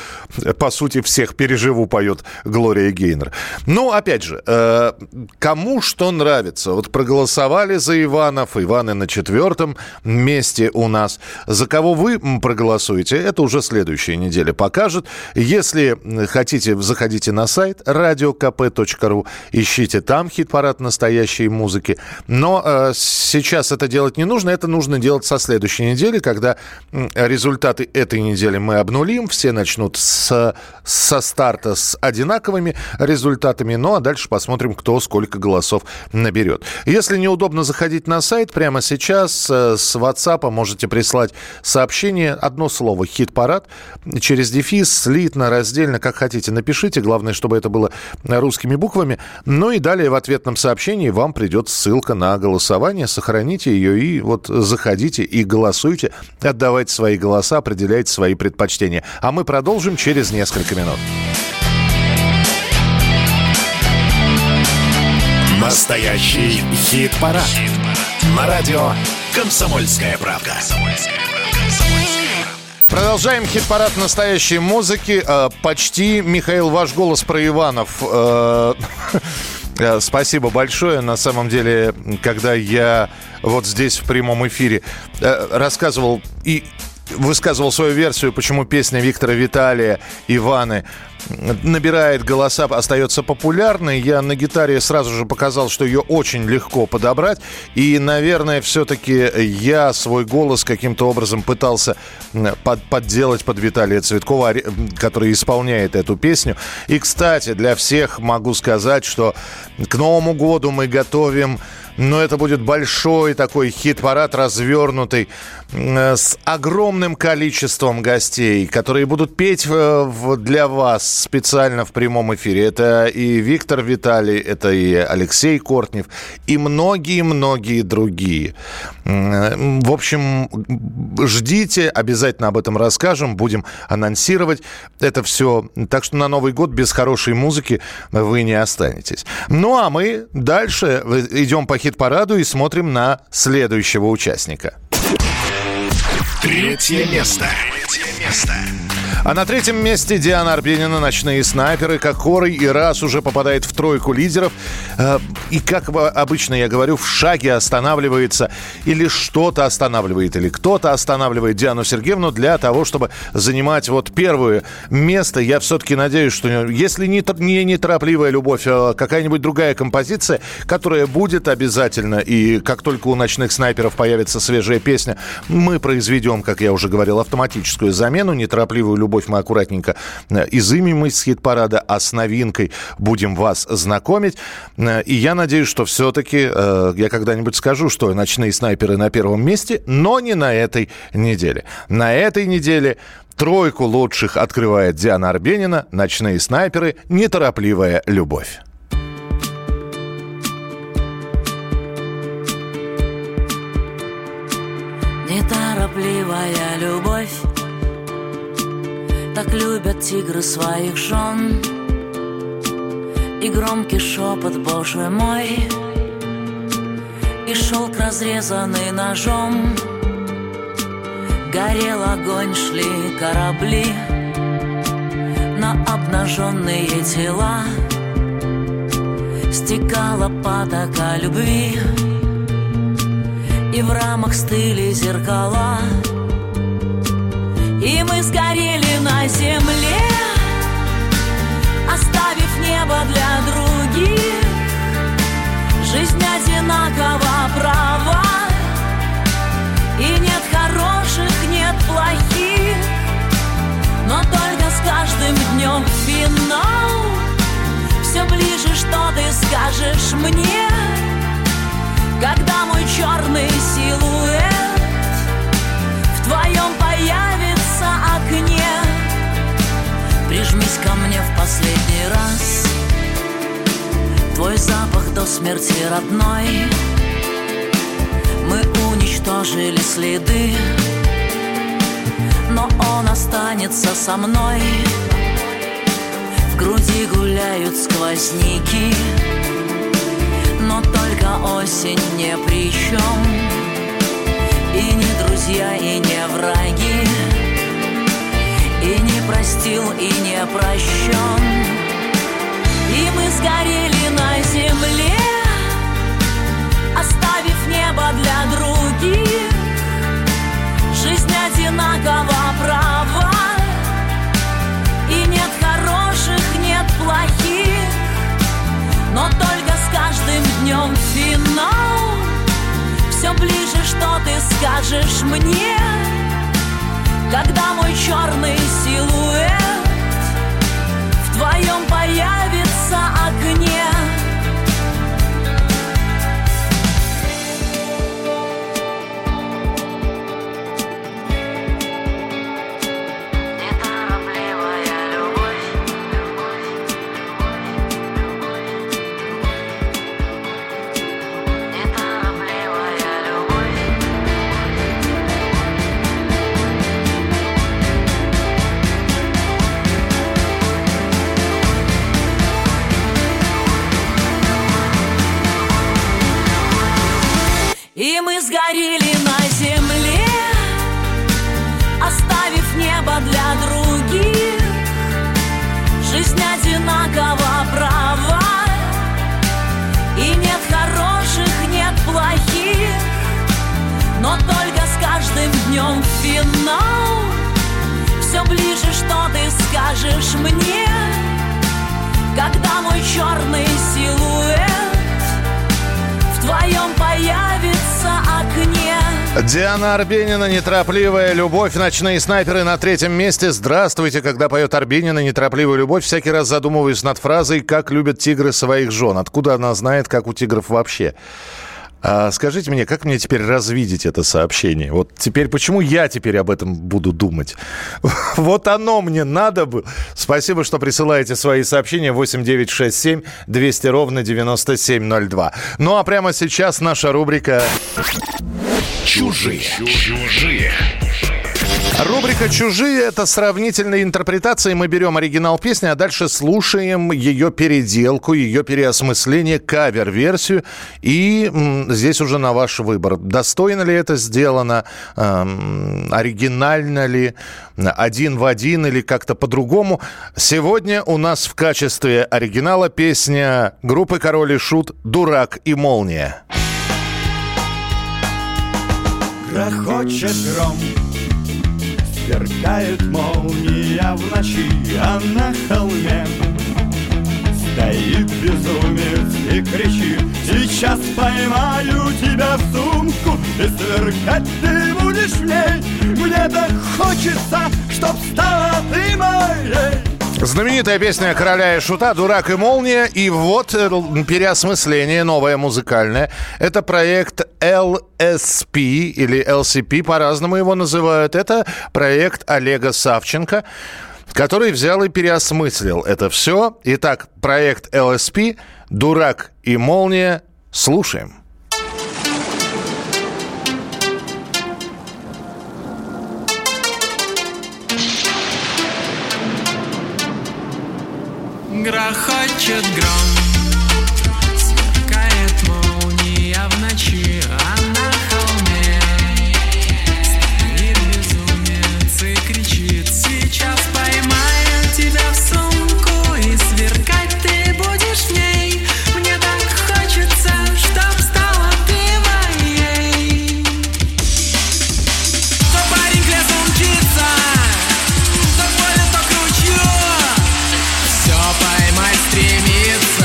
по сути, всех переживу, поет Глория Гейнор. Ну, опять же, кому что нравится. Вот проголосовали за Иванов. Иваны на четвертом месте у нас. За кого вы проголосуете, это уже следующая неделя покажет. Если хотите, заходите на сайт радио кей пи точка ру, ищите там хит-парад настоящей музыки. Но э, сейчас это делать не нужно, это нужно делать со следующей недели, когда результаты этой недели мы обнулим, все начнут с, со старта с одинаковыми результатами, ну а дальше посмотрим, кто сколько голосов наберет. Если неудобно заходить на сайт, прямо сейчас э, с WhatsApp можете прислать сообщение, одно слово «хит-парад», через дефис, слитно, раздельно, как хотите, напишите, главное, чтобы это было русскими буквами, ну и далее в ответном сообщении вам придет ссылка на голосование, сохраните ее и вот заходите и голосуйте, отдавайте свои голоса, определяйте свои предпочтения. А мы продолжим через несколько минут. Настоящий хит-парад. Хит-парад. На радио «Комсомольская правда». «Комсомольская правда». Продолжаем хит-парад настоящей музыки. Э, почти, Михаил, ваш голос про Иванов. Э, э, спасибо большое. На самом деле, когда я вот здесь в прямом эфире э, рассказывал и высказывал свою версию, почему песня Виктора Виталия «Иваны» набирает голоса, остается популярной. Я на гитаре сразу же показал, что ее очень легко подобрать. И, наверное, все-таки я свой голос каким-то образом пытался под, подделать под Виталия Цветкова, который исполняет эту песню. И, кстати, для всех могу сказать, что к Новому году мы готовим, но это будет большой такой хит-парад, развернутый, с огромным количеством гостей, которые будут петь для вас специально в прямом эфире. Это и Виктор Виталий, это и Алексей Кортнев, и многие-многие другие. В общем, ждите, обязательно об этом расскажем, будем анонсировать это все. Так что на Новый год без хорошей музыки вы не останетесь. Ну, а мы дальше идем по хит-параду параду и смотрим на следующего участника. Третье место. Третье место. А на третьем месте Диана Арбенина, «Ночные снайперы», который и раз уже попадает в тройку лидеров. И, как обычно я говорю, в шаге останавливается или что-то останавливает, или кто-то останавливает Диану Сергеевну для того, чтобы занимать вот первое место. Я все-таки надеюсь, что если не неторопливая любовь, а какая-нибудь другая композиция, которая будет обязательно, и как только у «Ночных снайперов» появится свежая песня, мы произведем, как я уже говорил, автоматическую замену. Неторопливую любовь Любовь мы аккуратненько изымем из хит-парада, а с новинкой будем вас знакомить. И я надеюсь, что все-таки э, я когда-нибудь скажу, что «Ночные снайперы» на первом месте, но не на этой неделе. На этой неделе тройку лучших открывает Диана Арбенина, «Ночные снайперы», «Неторопливая любовь». Неторопливая любовь. Так любят тигры своих жен. И громкий шепот, боже мой, и шелк, разрезанный ножом. Горел огонь, шли корабли на обнаженные тела. Стекала потока любви, и в рамах стыли зеркала. И мы сгорели на земле, оставив небо для других. Жизнь одинакова права, и нет хороших, нет плохих. Но только с каждым днем финал все ближе, что ты скажешь мне, когда мой черный силуэт в твоем появится окне. Прижмись ко мне в последний раз, твой запах до смерти родной. Мы уничтожили следы, но он останется со мной. В груди гуляют сквозняки, но только осень не при чем. И не друзья, и не враги, и не простил, и не прощен. И мы сгорели на земле, оставив небо для других. Жизнь одинака нем финал. Все ближе, что ты скажешь мне, когда мой черный силуэт в твоем появится окне. И мы сгорели на земле, оставив небо для других. Жизнь одинакова права, и нет хороших, нет плохих. Но только с каждым днем финал. Все ближе, что ты скажешь мне, когда мой черный силуэт в твоем появится окне. Диана Арбенина, «Неторопливая любовь», «Ночные снайперы» на третьем месте. Здравствуйте, когда поет Арбенина «Неторопливую любовь», всякий раз задумываюсь над фразой «Как любят тигры своих жен». Откуда она знает, как у тигров вообще? А скажите мне, как мне теперь развидеть это сообщение? Вот теперь, почему я теперь об этом буду думать? Вот оно мне надо было. Спасибо, что присылаете свои сообщения. восемь девятьсот шестьдесят семь двести ровно девяносто семь ноль два. Ну а прямо сейчас наша рубрика «Чужие». Чужие. Рубрика «Чужие» — это сравнительные интерпретации. Мы берем оригинал песни, а дальше слушаем ее переделку, ее переосмысление, кавер-версию. И м, здесь уже на ваш выбор. Достойно ли это сделано, эм, оригинально ли, один в один или как-то по-другому. Сегодня у нас в качестве оригинала песня группы «Король и Шут» «Дурак и молния». Грохочет гром, сверкает молния в ночи, а на холме стоит безумец и кричит: сейчас поймаю тебя в сумку, и сверкать ты будешь в ней. Мне так хочется, чтоб стала ты моей. Знаменитая песня «Короля и Шута» «Дурак и молния». И вот переосмысление, новое музыкальное. Это проект эл эс пи или эл си пи, по-разному его называют. Это проект Олега Савченко, который взял и переосмыслил это все. Итак, проект эл эс пи «Дурак и молния». Слушаем. Грохочет гром, сверкает молния в ночи, а на холме стоит безумец и кричит: сейчас поймаю тебя в сумку, и сверкать ты будешь в ней. Мне так хочется, чтоб стала ты моей. То парень к лесу мчится, то поле, то к ручью, все поймать стремится.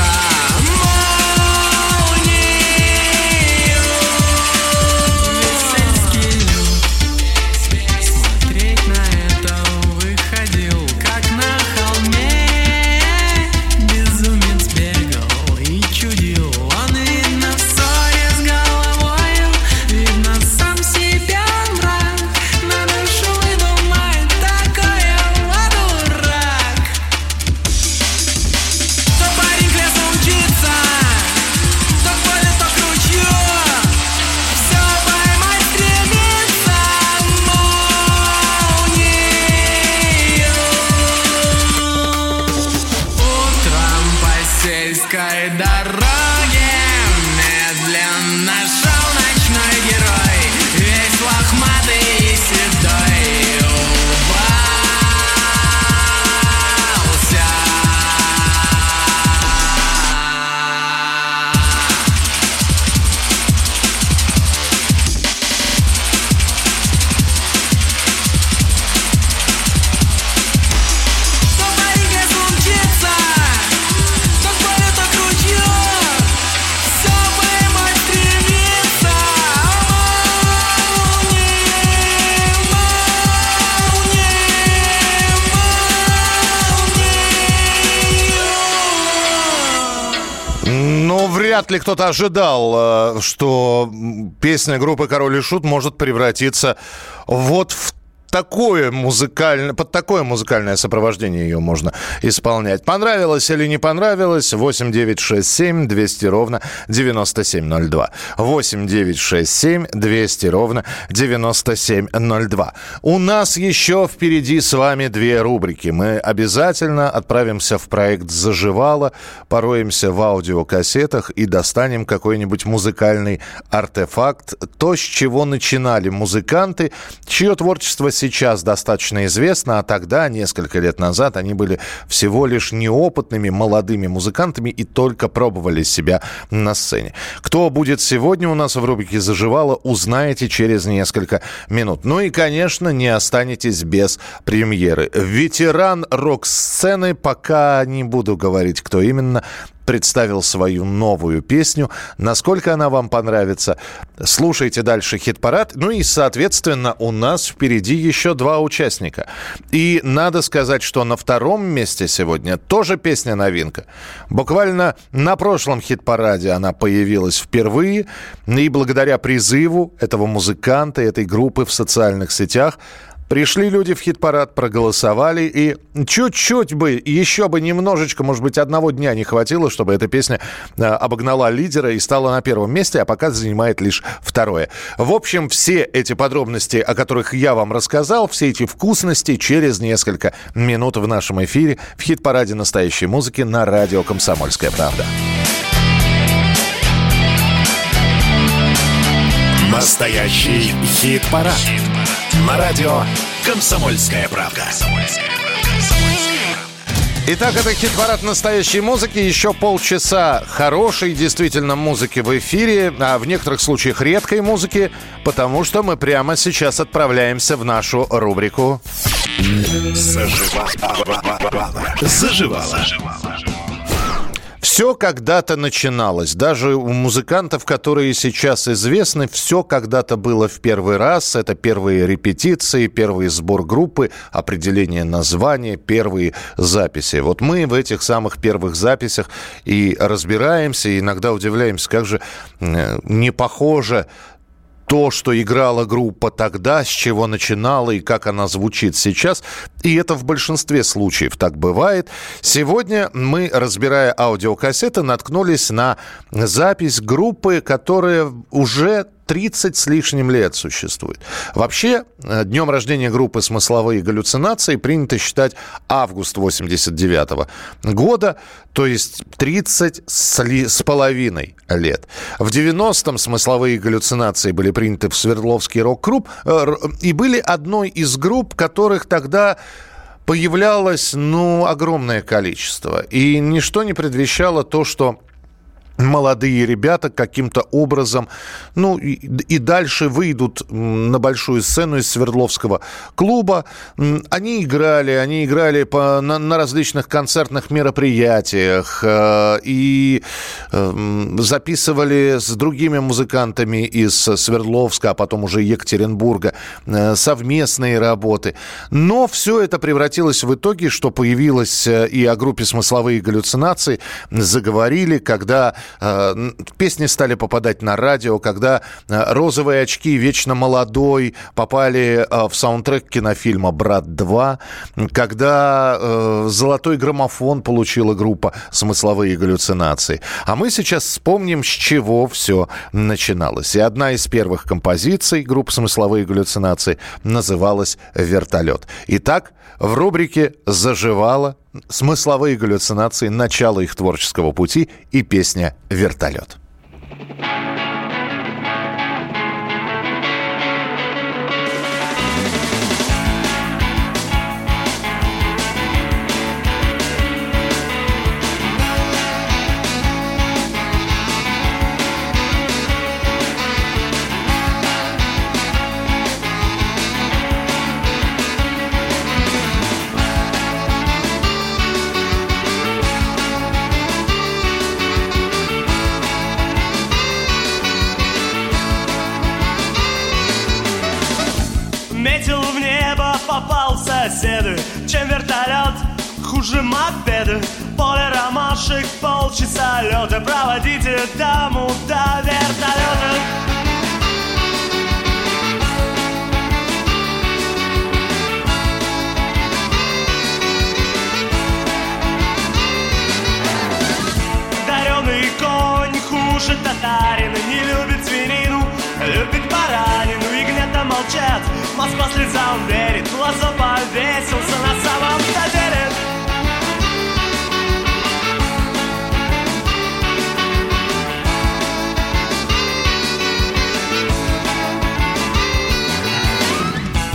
вряд ли кто-то ожидал, что песня группы «Король и Шут» может превратиться вот в такое музыкальное, под такое музыкальное сопровождение ее можно исполнять. Понравилось или не понравилось? восемь девятьсот шестьдесят семь двести ровно девяносто семь ноль два. восемь девятьсот шестьдесят семь двести ровно девяносто семь ноль два. У нас еще впереди с вами две рубрики. Мы обязательно отправимся в проект «Заживало», пороемся в аудиокассетах и достанем какой-нибудь музыкальный артефакт. То, с чего начинали музыканты, чье творчество сегодня сейчас достаточно известно, а тогда, несколько лет назад, они были всего лишь неопытными молодыми музыкантами и только пробовали себя на сцене. Кто будет сегодня у нас в рубрике «Заживало», узнаете через несколько минут. Ну и, конечно, не останетесь без премьеры. Ветеран рок-сцены, пока не буду говорить, кто именно, представил свою новую песню. Насколько она вам понравится, слушайте дальше «Хит-парад». Ну и, соответственно, у нас впереди еще два участника. И надо сказать, что на втором месте сегодня тоже песня-новинка. Буквально на прошлом «Хит-параде» она появилась впервые. И благодаря призыву этого музыканта, этой группы в социальных сетях, пришли люди в «Хит-парад», проголосовали, и чуть-чуть бы, еще бы немножечко, может быть, одного дня не хватило, чтобы эта песня обогнала лидера и стала на первом месте, а пока занимает лишь второе. В общем, все эти подробности, о которых я вам рассказал, все эти вкусности через несколько минут в нашем эфире в «Хит-параде настоящей музыки» на радио «Комсомольская правда». Настоящий хит-парад. Хит-парад. На радио «Комсомольская правда». Итак, это «Хит-парад настоящей музыки». Еще полчаса хорошей действительно музыки в эфире, а в некоторых случаях редкой музыки, потому что мы прямо сейчас отправляемся в нашу рубрику «Заживало». Все когда-то начиналось. Даже у музыкантов, которые сейчас известны, все когда-то было в первый раз. Это первые репетиции, первый сбор группы, определение названия, первые записи. Вот мы в этих самых первых записях и разбираемся, и иногда удивляемся, как же не похоже то, что играла группа тогда, с чего начинала и как она звучит сейчас. И это в большинстве случаев так бывает. Сегодня мы, разбирая аудиокассеты, наткнулись на запись группы, которая уже тридцать с лишним лет существует. Вообще, днем рождения группы «Смысловые галлюцинации» принято считать август восемьдесят девятого года, то есть тридцать с, ли, с половиной лет. В девяностом «Смысловые галлюцинации» были приняты в Свердловский рок-клуб и были одной из групп, которых тогда появлялось, ну, огромное количество. И ничто не предвещало то, что молодые ребята каким-то образом, ну, и, и дальше выйдут на большую сцену из Свердловского клуба. Они играли, они играли по, на, на различных концертных мероприятиях э, и э, записывали с другими музыкантами из Свердловска, а потом уже Екатеринбурга, э, совместные работы. Но все это превратилось в итоге, что появилось и о группе «Смысловые галлюцинации» заговорили, когда песни стали попадать на радио, когда «Розовые очки», «Вечно молодой» попали в саундтрек кинофильма «Брат два», когда «Золотой граммофон» получила группа «Смысловые галлюцинации». А мы сейчас вспомним, с чего все начиналось. И одна из первых композиций группы «Смысловые галлюцинации» называлась «Вертолет». Итак, в рубрике «Заживало» «Смысловые галлюцинации», начало их творческого пути и песня «Вертолет». Метил в небо, попался седы, чем вертолет. хуже мопеда, поле ромашек, полчаса лёта. Проводите даму до вертолёта. Хуже татарина, не любит свинину, любит баранину. Ягнята молчат, Москва слезам верит, Лазо повесился на самом-то деле.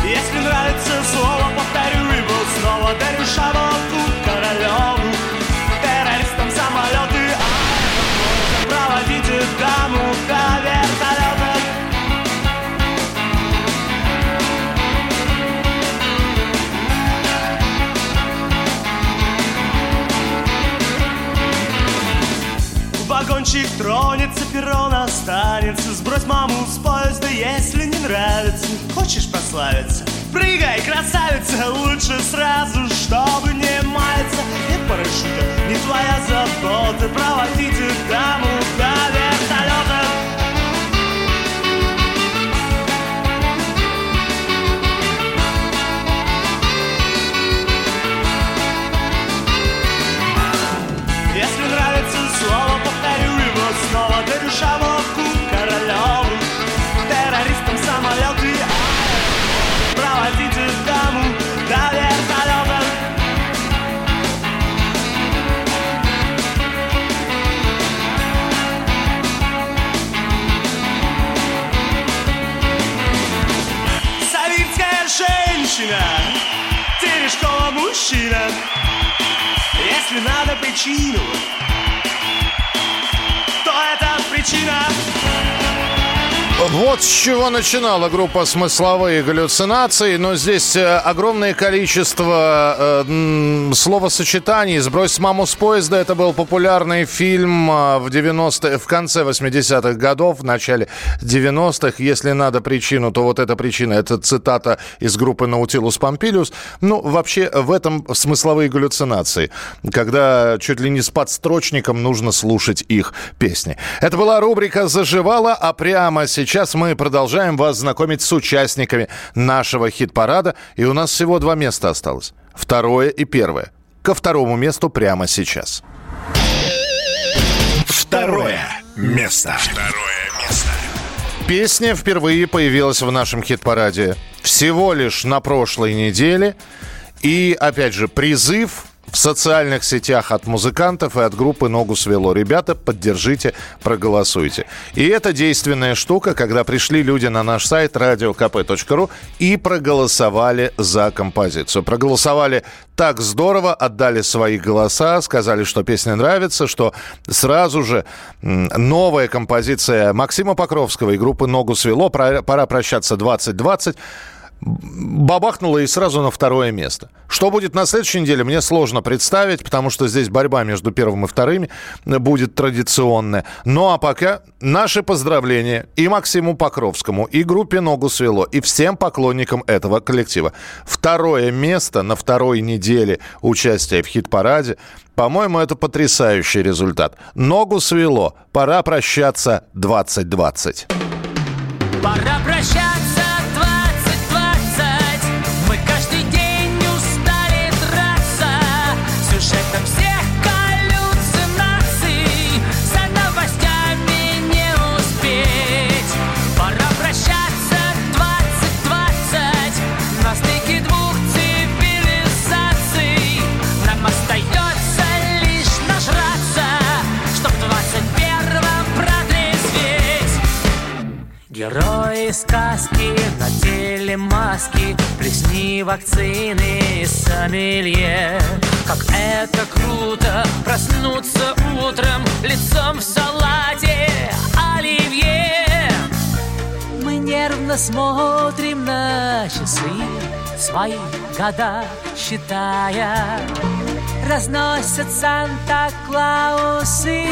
Если нравится слово, повторю его снова. Дарю шавотку Королёву, террористам самолёты. Проводите даму до вертолета. Вагончик тронется, перрон останется. Сбрось маму с поезда, если не нравится. Хочешь прославиться? Прыгай, красавица, лучше сразу, чтобы не маяться. Нет парашюта, не твоя забота, проводите даму до вертолета. Если нравится слово, повторю его снова. Дарю шавовку Королёву, террористам самолёты. Проводите даму до вертолета. Советская женщина, Терешкова мужчина. Если надо причину, то это причина. Вот с чего начинала группа «Смысловые галлюцинации», но здесь огромное количество э, словосочетаний. «Сбрось маму с поезда» — это был популярный фильм в, девяностых, в конце восьмидесятых годов, в начале девяностых. Если надо причину, то вот эта причина — это цитата из группы «Наутилус Помпилиус». Ну, вообще, в этом смысловые галлюцинации, когда чуть ли не с подстрочником нужно слушать их песни. Это была рубрика «Заживала», а прямо сейчас... Сейчас мы продолжаем вас знакомить с участниками нашего хит-парада. И у нас всего два места осталось. Второе и первое. Ко второму месту прямо сейчас. Второе место. Второе место. Песня впервые появилась в нашем хит-параде всего лишь на прошлой неделе. И, опять же, призыв... в социальных сетях от музыкантов и от группы «Ногу свело». Ребята, поддержите, проголосуйте. И это действенная штука, когда пришли люди на наш сайт радио кей пи точка ру и проголосовали за композицию. Проголосовали так здорово, отдали свои голоса, сказали, что песня нравится, что сразу же новая композиция Максима Покровского и группы «Ногу свело», «Пора прощаться двадцать двадцать», бабахнуло и сразу на второе место. Что будет на следующей неделе, мне сложно представить, потому что здесь борьба между первым и вторым будет традиционная. Ну а пока наши поздравления и Максиму Покровскому, и группе «Ногу свело», и всем поклонникам этого коллектива. Второе место на второй неделе участия в хит-параде. По-моему, это потрясающий результат. «Ногу свело», «Пора прощаться двадцать двадцать». Пора прощаться. Герои сказки надели маски, плесни вакцины и сомелье. Как это круто проснуться утром лицом в салате оливье. Мы нервно смотрим на часы, свои года считая. Разносят Санта-Клаусы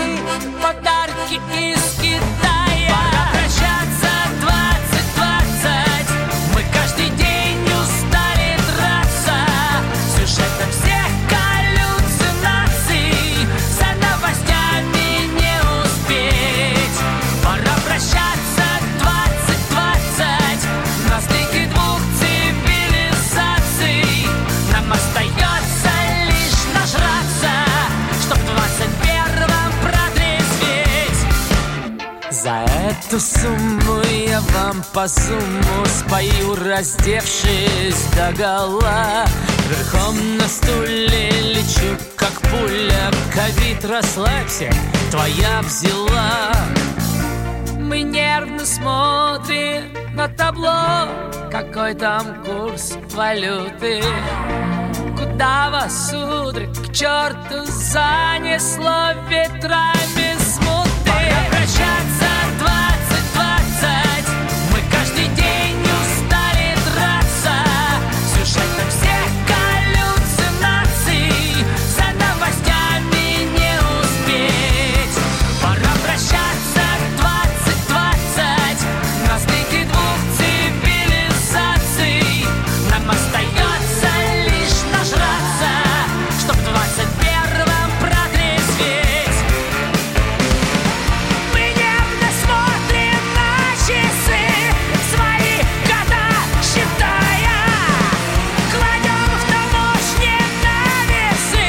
подарки из Китая. Пора прощаться. Каждый день устали драться сюжетом всех колю. эту сумму я вам по сумму спою, раздевшись догола. Верхом на стуле лечу, как пуля. Ковид, расслабься, твоя взяла. Мы нервно смотрим на табло, какой там курс валюты. Куда вас, сударь, к черту занесло ветрами смуты. Прощаться двадцать двадцать, мы каждый день не устали драться. Сюжет на всех галлюцинаций, за новостями не успеть. Пора прощаться двадцать двадцать, на стыке двух цивилизаций. Нам остается лишь нажраться, чтоб в двадцать первом протрезветь. Мы нервно смотрим на часы, свои года считая. Кладем в таможне навесы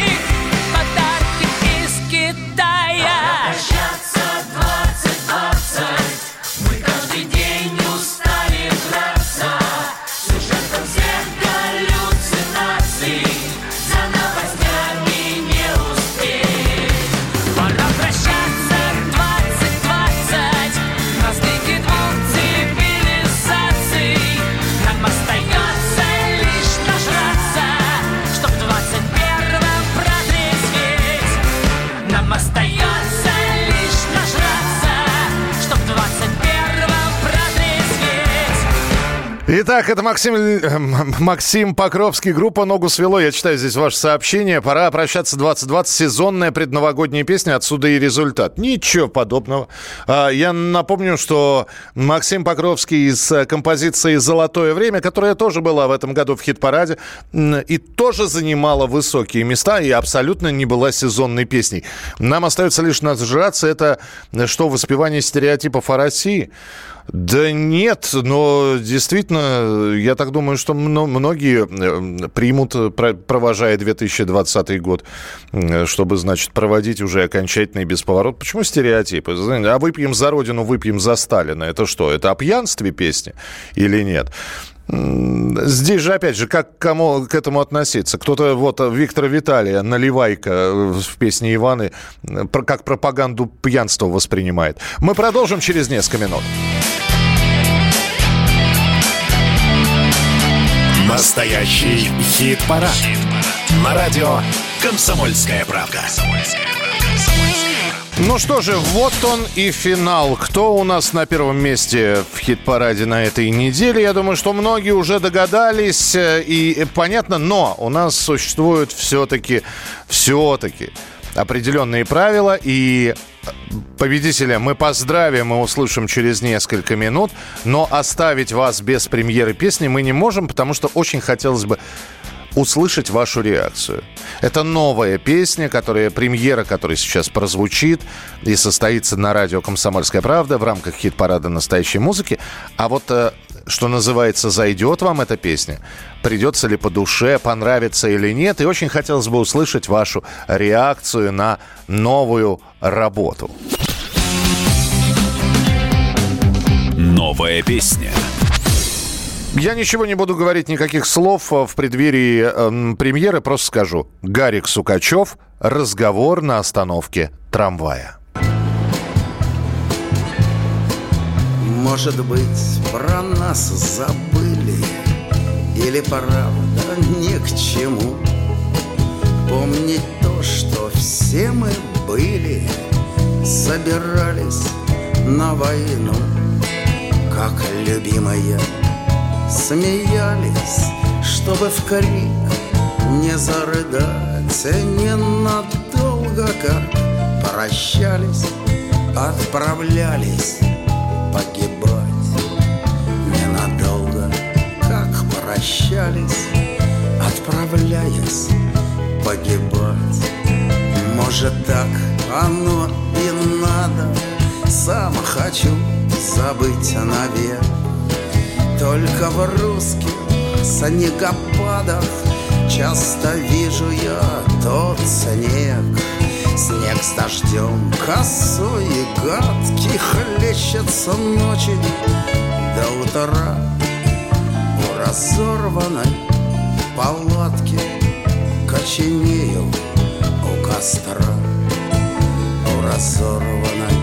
подарки из Китая. Прощаться двадцать двадцать, мы каждый день не устали драться. Сюжетом всех галлюцинаций, за новостями не успеть. Пора прощаться двадцать двадцать, на стыке двух цивилизаций. Нам остается лишь нажраться, чтоб в двадцать первом протрезветь. Нам остается лишь нажраться, чтоб в двадцать первом протрезветь. Итак, это Максим, Л- эм, Максим Покровский, группа «Ногу свело». Я читаю здесь ваше сообщение. Пора прощаться двадцать двадцать. Сезонная предновогодняя песня. Отсюда и результат. Ничего подобного. А, Я напомню, что Максим Покровский из э, композиции «Золотое время», которая тоже была в этом году в хит-параде, м, и тоже занимала высокие места и абсолютно не была сезонной песней. Нам остается лишь нажраться. Это э, что, воспевание стереотипов о России? Да нет, но действительно, я так думаю, что мно- многие э, примут, э, про- провожая две тысячи двадцатый год, э, чтобы, значит, проводить уже окончательный бесповорот. Почему стереотипы? Знаете, а выпьем за Родину, выпьем за Сталина. Это что, это о пьянстве песни или нет? М, Здесь же, опять же, как кому к этому относиться? Кто-то, вот, Виктора Виталия, наливайка в песне Иваны, э, про- как пропаганду пьянства воспринимает. Мы продолжим через несколько минут. Настоящий хит-парад. Хит-парад. На радио «Комсомольская правда». Ну что же, вот он и финал. Кто у нас на первом месте в хит-параде на этой неделе? Я думаю, что многие уже догадались и понятно, но у нас существуют все-таки, все-таки определенные правила, и победителя мы поздравим и услышим через несколько минут, но оставить вас без премьеры песни мы не можем, потому что очень хотелось бы услышать вашу реакцию. Это новая песня, которая, премьера которой сейчас прозвучит и состоится на радио «Комсомольская правда» в рамках хит-парада настоящей музыки. А вот, что называется, зайдет вам эта песня, придется ли по душе, понравится или нет. И очень хотелось бы услышать вашу реакцию на новую работу. Новая песня. Я ничего не буду говорить, никаких слов в преддверии э, премьеры. Просто скажу. Гарик Сукачев. «Разговор на остановке трамвая». Может быть, про нас забыли, или правда ни к чему помнить то, что все мы были, собирались на войну. Как любимая смеялись, чтобы в крик не зарыдать, ненадолго как прощались, отправлялись погибать. Ненадолго как прощались, отправляясь погибать. Может, так оно и надо, сам хочу забыть навек. Только в русских снегопадах часто вижу я тот снег, снег с дождем, косой и гадкий хлещется ночи до утра у разорванной палатки, коченею у костра, у разорванной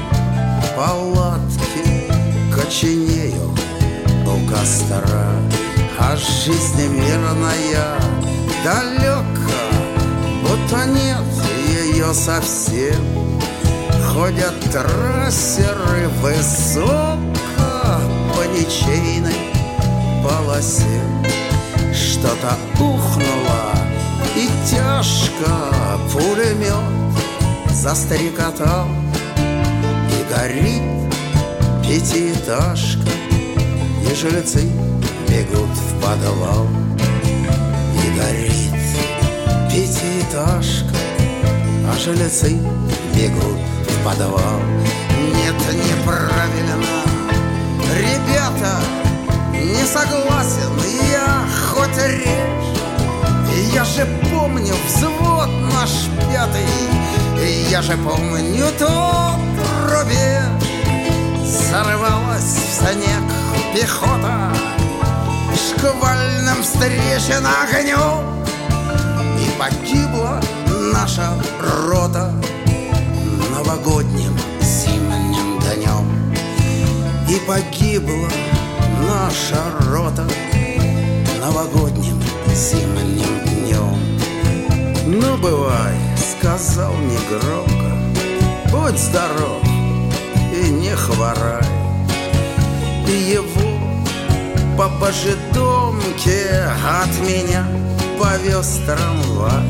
палатки, коченею у костра. А жизнь мирная далека, будто нет ее совсем. Ходят трассеры высоко по ничейной полосе. Что-то ухнуло и тяжко пулемет застрекотал, и горит пятиэтажка, и жильцы бегут в подвал. И горит пятиэтажка, а жильцы бегут в подвал. Нет, неправильно, ребята, не согласен я, хоть режь. Я же помню взвод наш пятый, я же помню тот рубеж. Сорвалась в снег пехота, шквальным встречен огнем, и погибла наша рота новогодним зимним днем. И погибла наша рота новогодним зимним днем. Ну, бывай, сказал негромко, будь здоров и не хворай. И его по божедомке от меня повез трамвай.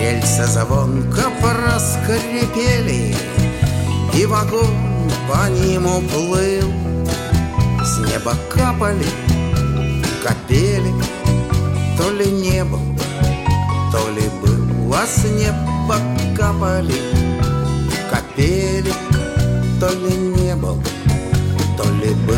Рельсы звонко проскрипели, и вагон по ним уплыл. С неба капали капели, то ли не был, то ли был. А с неба капали капели, то ли не был, то ли был.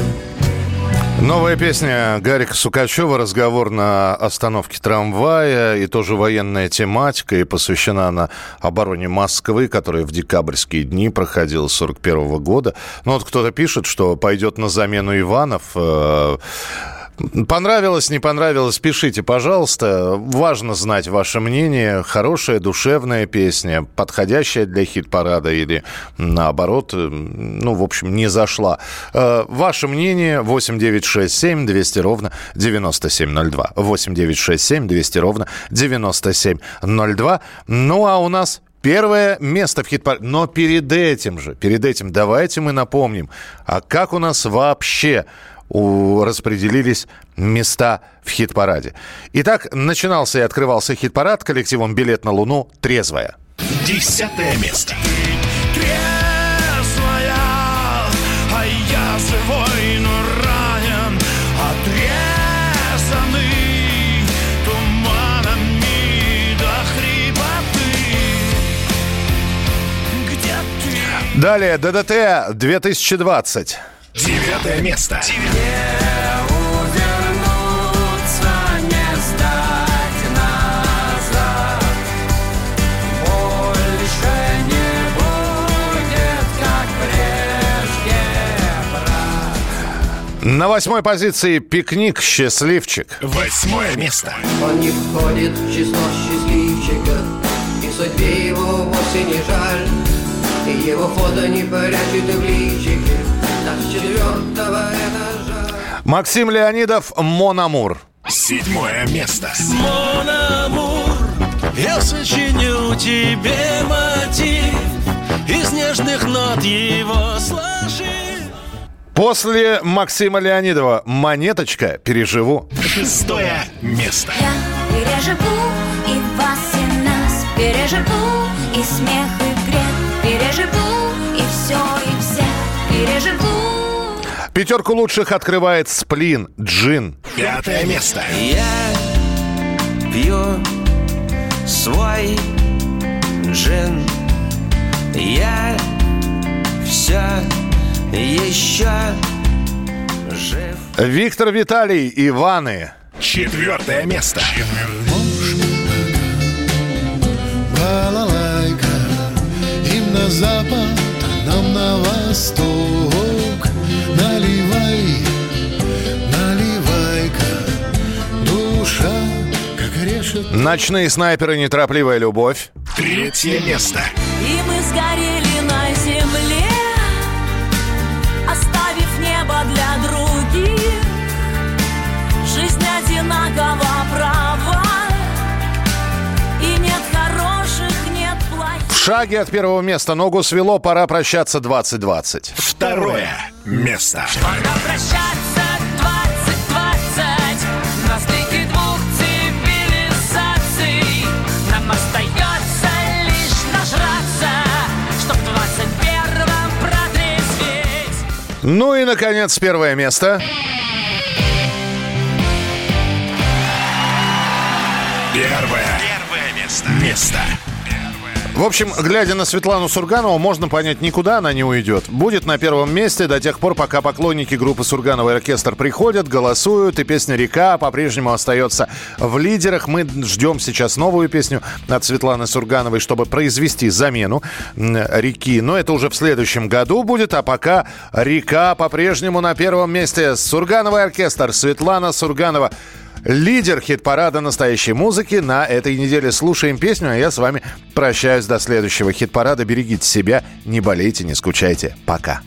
Новая песня Гарика Сукачева, разговор на остановке трамвая, и тоже военная тематика, и посвящена она обороне Москвы, которая в декабрьские дни проходила с сорок первого года. Ну вот кто-то пишет, что пойдет на замену Иванов. Понравилось, не понравилось, пишите, пожалуйста. Важно знать ваше мнение. Хорошая, душевная песня, подходящая для хит-парада или, наоборот, ну, в общем, не зашла. Ваше мнение восемь девятьсот шестьдесят семь двести ровно девяносто семь ноль два. восемь девятьсот шестьдесят семь двести ровно девяносто семь ноль два. Ну, а у нас первое место в хит-параде. Но перед этим же, перед этим давайте мы напомним, а как у нас вообще распределились места в хит-параде. Итак, начинался и открывался хит-парад коллективом «Билет на Луну» «Трезвая». Десятое место. Трезвая, а я живой, но ранен, отрезанный туманами до хрипоты. Где ты? Далее «ДДТ» две тысячи двадцатый. Девятое место. Не увернуться, не сдать назад. Больше не будет, как прежде, брат. На восьмой позиции «Пикник. Счастливчик». Восьмое место. Он не входит в число счастливчика, и судьбе его вовсе не жаль, и его фото не прячет в личике. Максим Леонидов, «Мон Амур». Седьмое место. Мон Амур, я сочиню тебе мотив, из нежных нот его сложи. После Максима Леонидова «Монеточка. Переживу». Шестое место. Я переживу и вас, и нас, переживу и смех, и грех, переживу и все, и всех, переживу. Пятерку лучших открывает «Сплин», «Джин». Пятое место. Я пью свой джин. Я все еще жив. Виктор Виталий, «Иваны». Четвертое место. Четвертое. на запад, а нам на восток. Наливай, наливай-ка, душа, как решет... Ночные снайперы, неторопливая любовь. Третье место. И мы сгорели на земле, оставив небо для других. Жизнь одинакова права, и нет хороших, нет плохих. В шаге от первого места. Ногу свело. Пора прощаться двадцать двадцать. Второе место. Пора прощаться. Ну и, наконец, первое место. Первое, первое место. Место. Первое. В общем, глядя на Светлану Сурганову, можно понять, никуда она не уйдет. Будет на первом месте до тех пор, пока поклонники группы «Сургановый оркестр» приходят, голосуют, и песня «Река» по-прежнему остается в лидерах. Мы ждем сейчас новую песню от Светланы Сургановой, чтобы произвести замену «Реки». Но это уже в следующем году будет, а пока «Река» по-прежнему на первом месте. «Сургановый оркестр», Светлана Сурганова. Лидер хит-парада настоящей музыки на этой неделе. Слушаем песню, а я с вами прощаюсь до следующего хит-парада. Берегите себя, не болейте, не скучайте. Пока.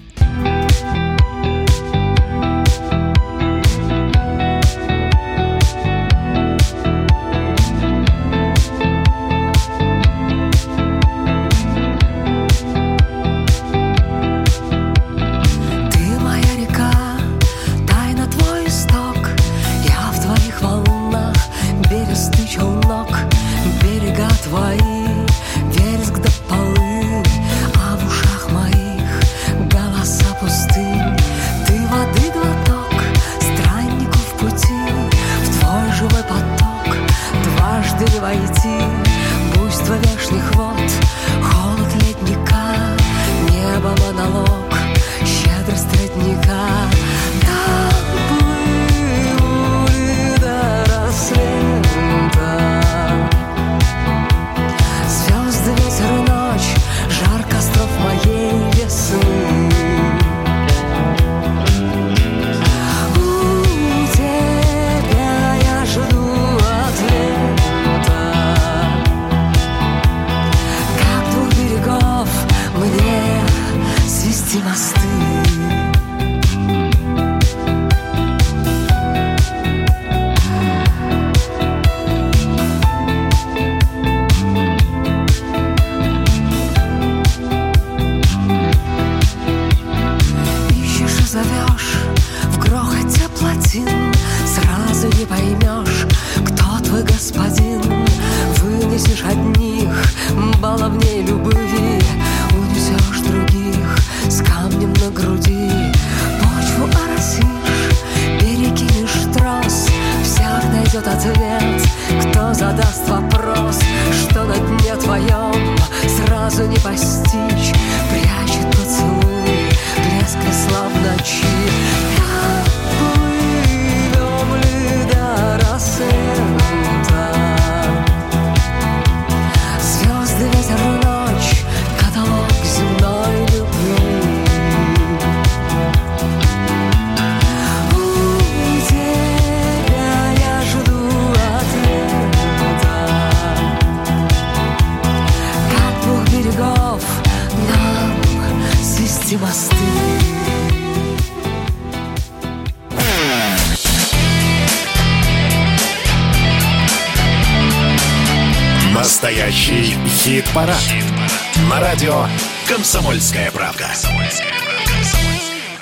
Настоящий хит-парад. Хит-парад на радио «Комсомольская правда». «Комсомольская правда».